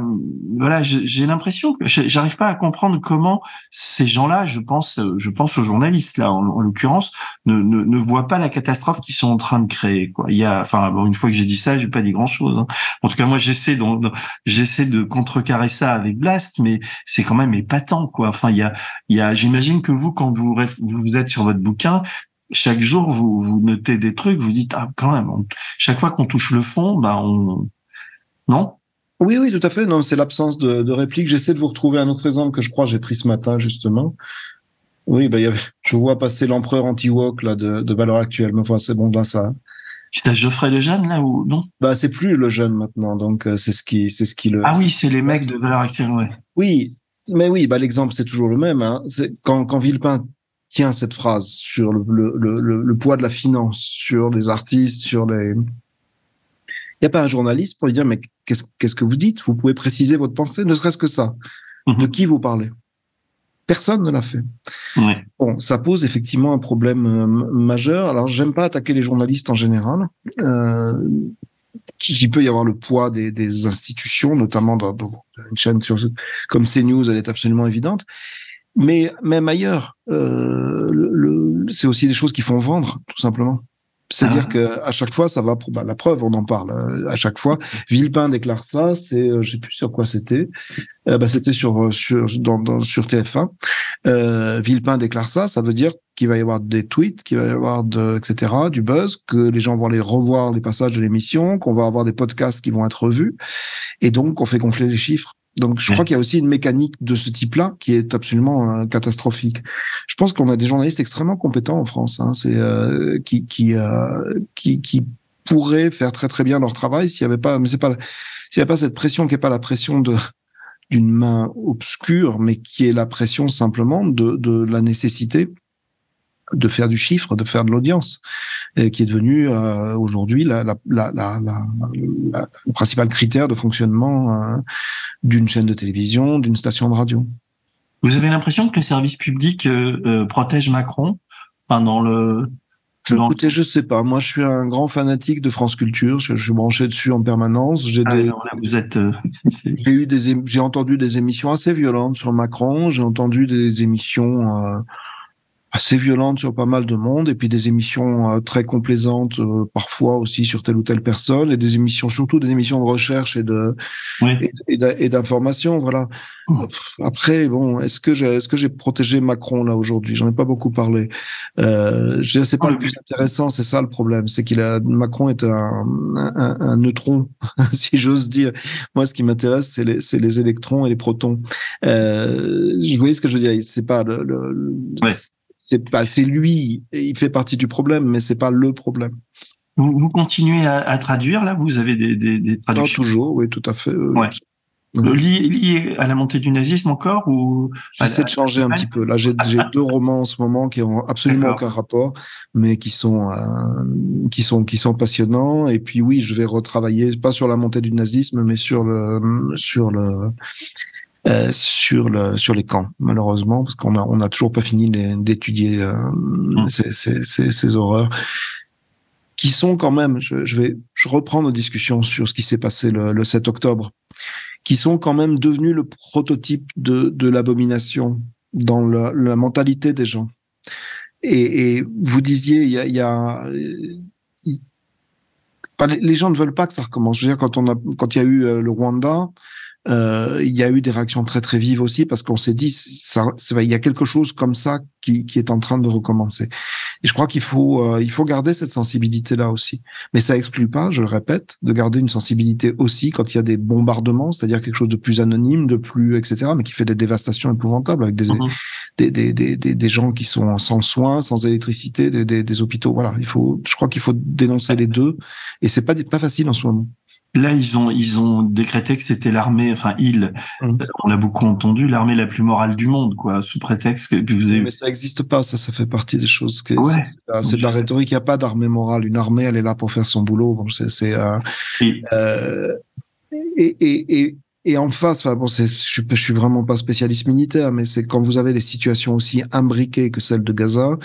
voilà, j'ai l'impression que j'arrive pas à comprendre comment ces gens-là, je pense aux journalistes là en l'occurrence, ne voient pas la catastrophe qu'ils sont en train de créer, quoi. Il y a, enfin bon, une fois que j'ai dit ça, j'ai pas dit grand-chose, hein. En tout cas moi j'essaie de contrecarrer ça avec Blast, mais c'est quand même épatant, quoi. Enfin il y a j'imagine que vous, quand vous êtes sur votre bouquin, chaque jour, vous notez des trucs, vous dites, ah, quand même, chaque fois qu'on touche le fond, non? Oui, tout à fait. Non, c'est l'absence de réplique. J'essaie de vous retrouver un autre exemple que je crois que j'ai pris ce matin, justement. Oui, je vois passer l'empereur anti-woke, là, de Valeurs Actuelles. Mais enfin, c'est bon, là, ça. C'est à Geoffrey Lejeune, là, ou non? C'est plus Lejeune maintenant, donc, c'est ce qui le. Ah oui, c'est les mecs de Valeurs Actuelles, ouais. Oui, mais oui, l'exemple, c'est toujours le même, hein. C'est quand Villepin tient cette phrase sur le poids de la finance, sur les artistes, sur les... Il n'y a pas un journaliste pour lui dire, mais qu'est-ce que vous dites? Vous pouvez préciser votre pensée, ne serait-ce que ça. De qui vous parlez? Personne ne l'a fait. Ouais. Bon, ça pose effectivement un problème majeur. Alors, j'aime pas attaquer les journalistes en général. Il peut y avoir le poids des institutions, notamment dans une chaîne comme CNews, elle est absolument évidente. Mais même ailleurs, c'est aussi des choses qui font vendre, tout simplement. C'est-à-dire que à chaque fois, ça va. La preuve, on en parle. À chaque fois, Villepin déclare ça. Je sais plus sur quoi c'était. C'était sur TF1. Villepin déclare ça. Ça veut dire qu'il va y avoir des tweets, qu'il va y avoir etc. Du buzz, que les gens vont aller revoir les passages de l'émission, qu'on va avoir des podcasts qui vont être revus, et donc on fait gonfler les chiffres. Donc, je crois qu'il y a aussi une mécanique de ce type-là qui est absolument catastrophique. Je pense qu'on a des journalistes extrêmement compétents en France, hein, qui pourraient faire très très bien leur travail s'il n'y avait pas cette pression qui n'est pas la pression d'une main obscure, mais qui est la pression simplement de la nécessité de faire du chiffre, de faire de l'audience, et qui est devenue aujourd'hui le principal critère de fonctionnement d'une chaîne de télévision, d'une station de radio. Vous avez l'impression que le service public protège Macron, enfin, écoutez, je sais pas. Moi, je suis un grand fanatique de France Culture. Je suis branché dessus en permanence. J'ai entendu des émissions assez violentes sur Macron. J'ai entendu des émissions assez violente sur pas mal de monde, et puis des émissions très complaisantes parfois aussi sur telle ou telle personne, et des émissions, surtout des émissions de recherche et de et d'information, voilà. Après, bon, est-ce que j'ai protégé Macron là aujourd'hui? J'en ai pas beaucoup parlé. C'est pas le plus intéressant, c'est ça le problème, c'est qu'il a Macron est un neutron, si j'ose dire. Moi, ce qui m'intéresse, c'est les électrons et les protons. Vous voyez ce que je veux dire? C'est pas c'est lui, il fait partie du problème, mais c'est pas le problème. Vous continuez à traduire là? Vous avez des traductions? Non, toujours, oui, tout à fait. Lié à la montée du nazisme encore ou... J'essaie de changer un petit peu. Là, j'ai deux romans en ce moment qui n'ont absolument aucun rapport, mais qui sont passionnants. Et puis oui, je vais retravailler pas sur la montée du nazisme, mais sur les camps, malheureusement, parce qu'on a toujours pas fini d'étudier ces horreurs. Qui sont quand même, je reprends nos discussions sur ce qui s'est passé le 7 octobre, qui sont quand même devenus le prototype de l'abomination dans la mentalité des gens. Et vous disiez, les gens ne veulent pas que ça recommence. Je veux dire, quand il y a eu le Rwanda, il y a eu des réactions très très vives aussi, parce qu'on s'est dit il y a quelque chose comme ça qui est en train de recommencer, et je crois qu'il faut garder cette sensibilité là aussi, mais ça exclut pas, je le répète, de garder une sensibilité aussi quand il y a des bombardements, c'est-à-dire quelque chose de plus anonyme, de plus etc, mais qui fait des dévastations épouvantables avec des gens qui sont sans soins, sans électricité, des hôpitaux, voilà. Je crois qu'il faut dénoncer les deux, et c'est pas facile en ce moment. Là, ils ont décrété que c'était l'armée, on l'a beaucoup entendu, l'armée la plus morale du monde, quoi, sous prétexte que vous avez... Mais ça n'existe pas, ça fait partie des choses. C'est de la rhétorique, il n'y a pas d'armée morale. Une armée, elle est là pour faire son boulot. Bon, et en face, je suis vraiment pas spécialiste militaire, mais c'est quand vous avez des situations aussi imbriquées que celle de Gaza,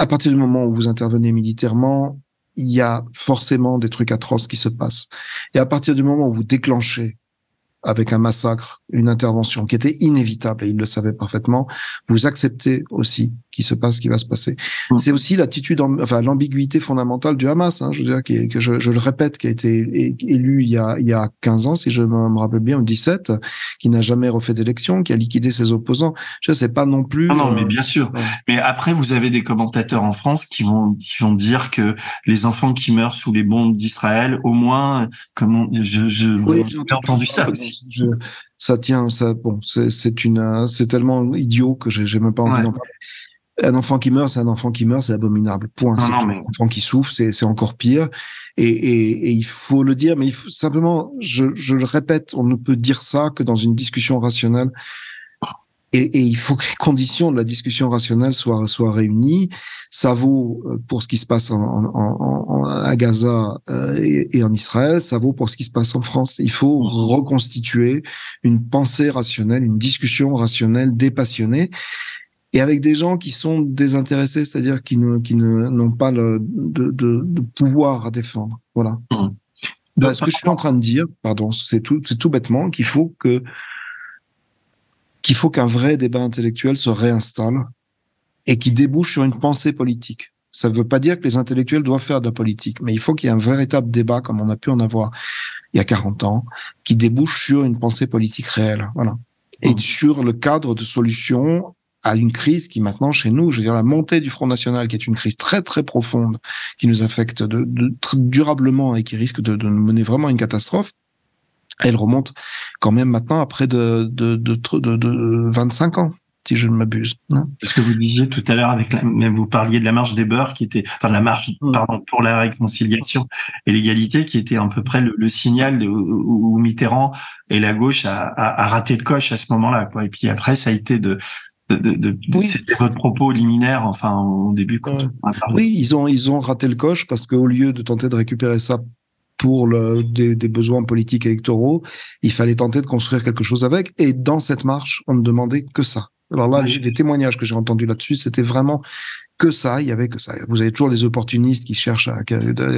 à partir du moment où vous intervenez militairement, il y a forcément des trucs atroces qui se passent. Et à partir du moment où vous déclenchez avec un massacre, une intervention qui était inévitable, et il le savait parfaitement, vous acceptez aussi qu'il se passe ce qui va se passer. C'est aussi l'ambiguïté fondamentale du Hamas, hein, je veux dire, je le répète, qui a été élu il y a 15 ans, si je me rappelle bien, ou 17, qui n'a jamais refait d'élection, qui a liquidé ses opposants. Je sais pas non plus... Non, mais bien sûr. Mais après, vous avez des commentateurs en France qui vont dire que les enfants qui meurent sous les bombes d'Israël, au moins, j'ai entendu ça aussi. C'est tellement idiot que j'ai même pas envie d'en parler. Un enfant qui meurt, c'est un enfant qui meurt, c'est abominable. Point. Un enfant qui souffre, c'est encore pire. Et il faut le dire, mais il faut, simplement, je le répète, on ne peut dire ça que dans une discussion rationnelle. Et il faut que les conditions de la discussion rationnelle soient réunies. Ça vaut pour ce qui se passe à Gaza et en Israël, ça vaut pour ce qui se passe en France. Il faut reconstituer une pensée rationnelle, une discussion rationnelle dépassionnée, et avec des gens qui sont désintéressés, c'est-à-dire qui n'ont pas de pouvoir à défendre. Voilà. Ce que je suis en train de dire, pardon, c'est tout bêtement, qu'il faut qu'un vrai débat intellectuel se réinstalle et qui débouche sur une pensée politique. Ça ne veut pas dire que les intellectuels doivent faire de la politique, mais il faut qu'il y ait un véritable débat, comme on a pu en avoir il y a 40 ans, qui débouche sur une pensée politique réelle, voilà. Et sur le cadre de solutions à une crise qui maintenant, chez nous, je veux dire, la montée du Front National, qui est une crise très très profonde, qui nous affecte durablement et qui risque de nous mener vraiment à une catastrophe, elle remonte quand même maintenant à près de 25 ans, si je ne m'abuse. Ce que vous disiez tout à l'heure, vous parliez de la marche des beurs, pour la réconciliation et l'égalité, qui était à peu près le signal où Mitterrand et la gauche a raté le coche à ce moment-là, quoi. Et puis après, ça a été c'était votre propos liminaire, au début. Ils ont raté le coche parce qu'au lieu de tenter de récupérer ça pour des besoins politiques électoraux, il fallait tenter de construire quelque chose avec. Et dans cette marche, on ne demandait que ça. Alors là, les témoignages que j'ai entendus là-dessus, c'était vraiment que ça, il y avait que ça. Vous avez toujours les opportunistes qui cherchent à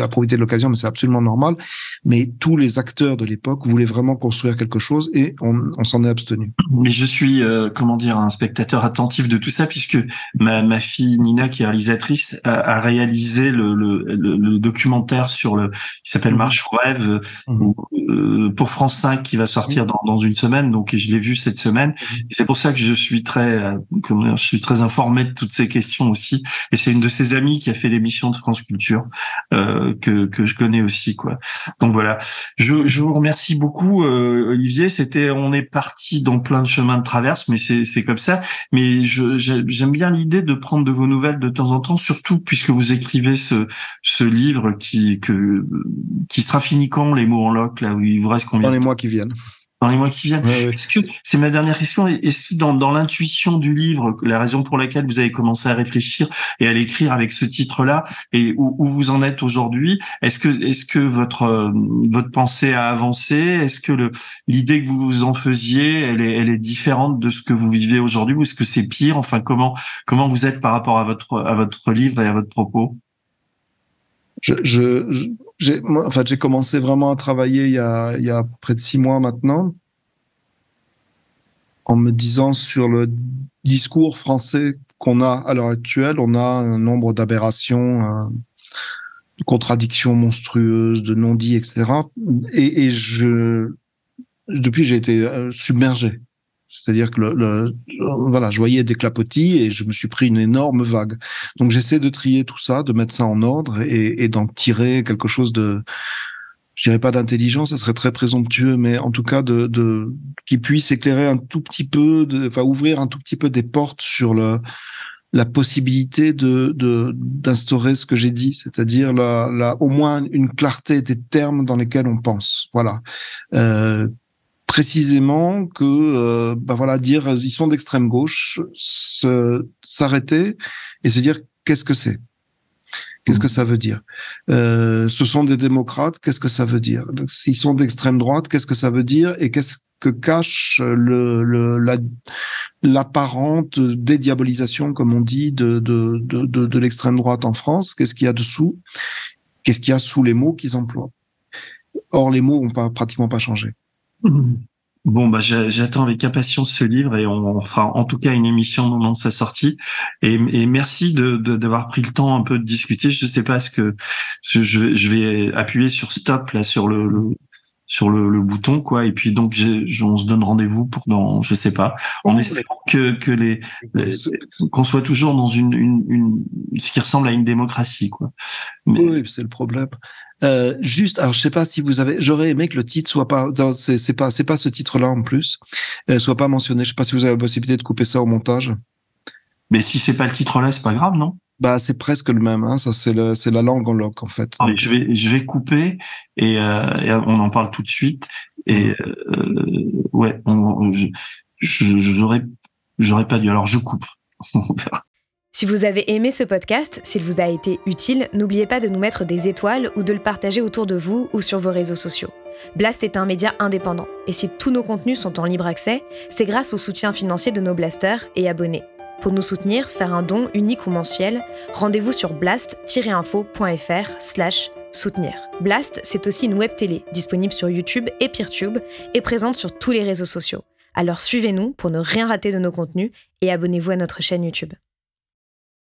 profiter de l'occasion, mais c'est absolument normal. Mais tous les acteurs de l'époque voulaient vraiment construire quelque chose et on s'en est abstenu. Mais je suis, un spectateur attentif de tout ça, puisque ma fille Nina, qui est réalisatrice, a réalisé le documentaire qui s'appelle Marche ou Rêve, pour France 5, qui va sortir dans une semaine. Donc, je l'ai vu cette semaine. Et c'est pour ça que je suis très informé de toutes ces questions aussi. Et c'est une de ses amies qui a fait l'émission de France Culture, que je connais aussi, quoi. Donc voilà. Je vous remercie beaucoup, Olivier. On est parti dans plein de chemins de traverse, mais c'est comme ça. Mais j'aime bien l'idée de prendre de vos nouvelles de temps en temps, surtout puisque vous écrivez ce livre qui sera fini quand, les mots en loc, là, où il vous reste combien? Dans les mois qui viennent. Dans les mois qui viennent. Ouais. Est-ce que, c'est ma dernière question, est-ce que dans l'intuition du livre, la raison pour laquelle vous avez commencé à réfléchir et à l'écrire avec ce titre-là, et où vous en êtes aujourd'hui, est-ce que votre pensée a avancé? Est-ce que l'idée que vous vous en faisiez, elle est différente de ce que vous vivez aujourd'hui, ou est-ce que c'est pire? Enfin, comment vous êtes par rapport à votre livre et à votre propos? J'ai commencé vraiment à travailler il y a près de 6 mois maintenant, en me disant sur le discours français qu'on a à l'heure actuelle, on a un nombre d'aberrations, de contradictions monstrueuses, de non-dits, etc. Et depuis, j'ai été submergé. C'est-à-dire que je voyais des clapotis et je me suis pris une énorme vague. Donc j'essaie de trier tout ça, de mettre ça en ordre et d'en tirer quelque chose de, je dirais pas d'intelligent, ça serait très présomptueux, mais en tout cas qui puisse éclairer un tout petit peu, ouvrir un tout petit peu des portes sur la possibilité d'instaurer ce que j'ai dit, c'est-à-dire au moins une clarté des termes dans lesquels on pense. Voilà. Précisément que dire ils sont d'extrême gauche, s'arrêter et se dire qu'est-ce que c'est, qu'est-ce que ça veut dire, ce sont des démocrates, qu'est-ce que ça veut dire, donc, ils sont d'extrême droite, qu'est-ce que ça veut dire et qu'est-ce que cache l'apparente dédiabolisation, comme on dit, de l'extrême droite en France, qu'est-ce qu'il y a sous les mots qu'ils emploient. Or les mots n'ont pratiquement pas changé. Bon, j'attends avec impatience ce livre et on fera en tout cas une émission au moment de sa sortie. Et merci d'avoir pris le temps un peu de discuter. Je sais pas je vais appuyer sur stop là sur le bouton, quoi. Et puis donc on se donne rendez-vous pour dans je sais pas, en espérant que qu'on soit toujours dans une ce qui ressemble à une démocratie, quoi. Mais... oui, c'est le problème. Alors je sais pas si vous avez, j'aurais aimé que le titre soit pas, c'est pas ce titre-là en plus, soit pas mentionné. Je sais pas si vous avez la possibilité de couper ça au montage. Mais si c'est pas le titre-là, c'est pas grave, non? Bah c'est presque le même, hein. Ça c'est la langue en loc en fait. Ah, je vais couper et on en parle tout de suite et ouais, j'aurais pas dû. Alors je coupe. On verra. Si vous avez aimé ce podcast, s'il vous a été utile, n'oubliez pas de nous mettre des étoiles ou de le partager autour de vous ou sur vos réseaux sociaux. Blast est un média indépendant, et si tous nos contenus sont en libre accès, c'est grâce au soutien financier de nos blasters et abonnés. Pour nous soutenir, faire un don unique ou mensuel, rendez-vous sur blast-info.fr/soutenir. Blast, c'est aussi une web télé, disponible sur YouTube et Peertube, et présente sur tous les réseaux sociaux. Alors suivez-nous pour ne rien rater de nos contenus, et abonnez-vous à notre chaîne YouTube.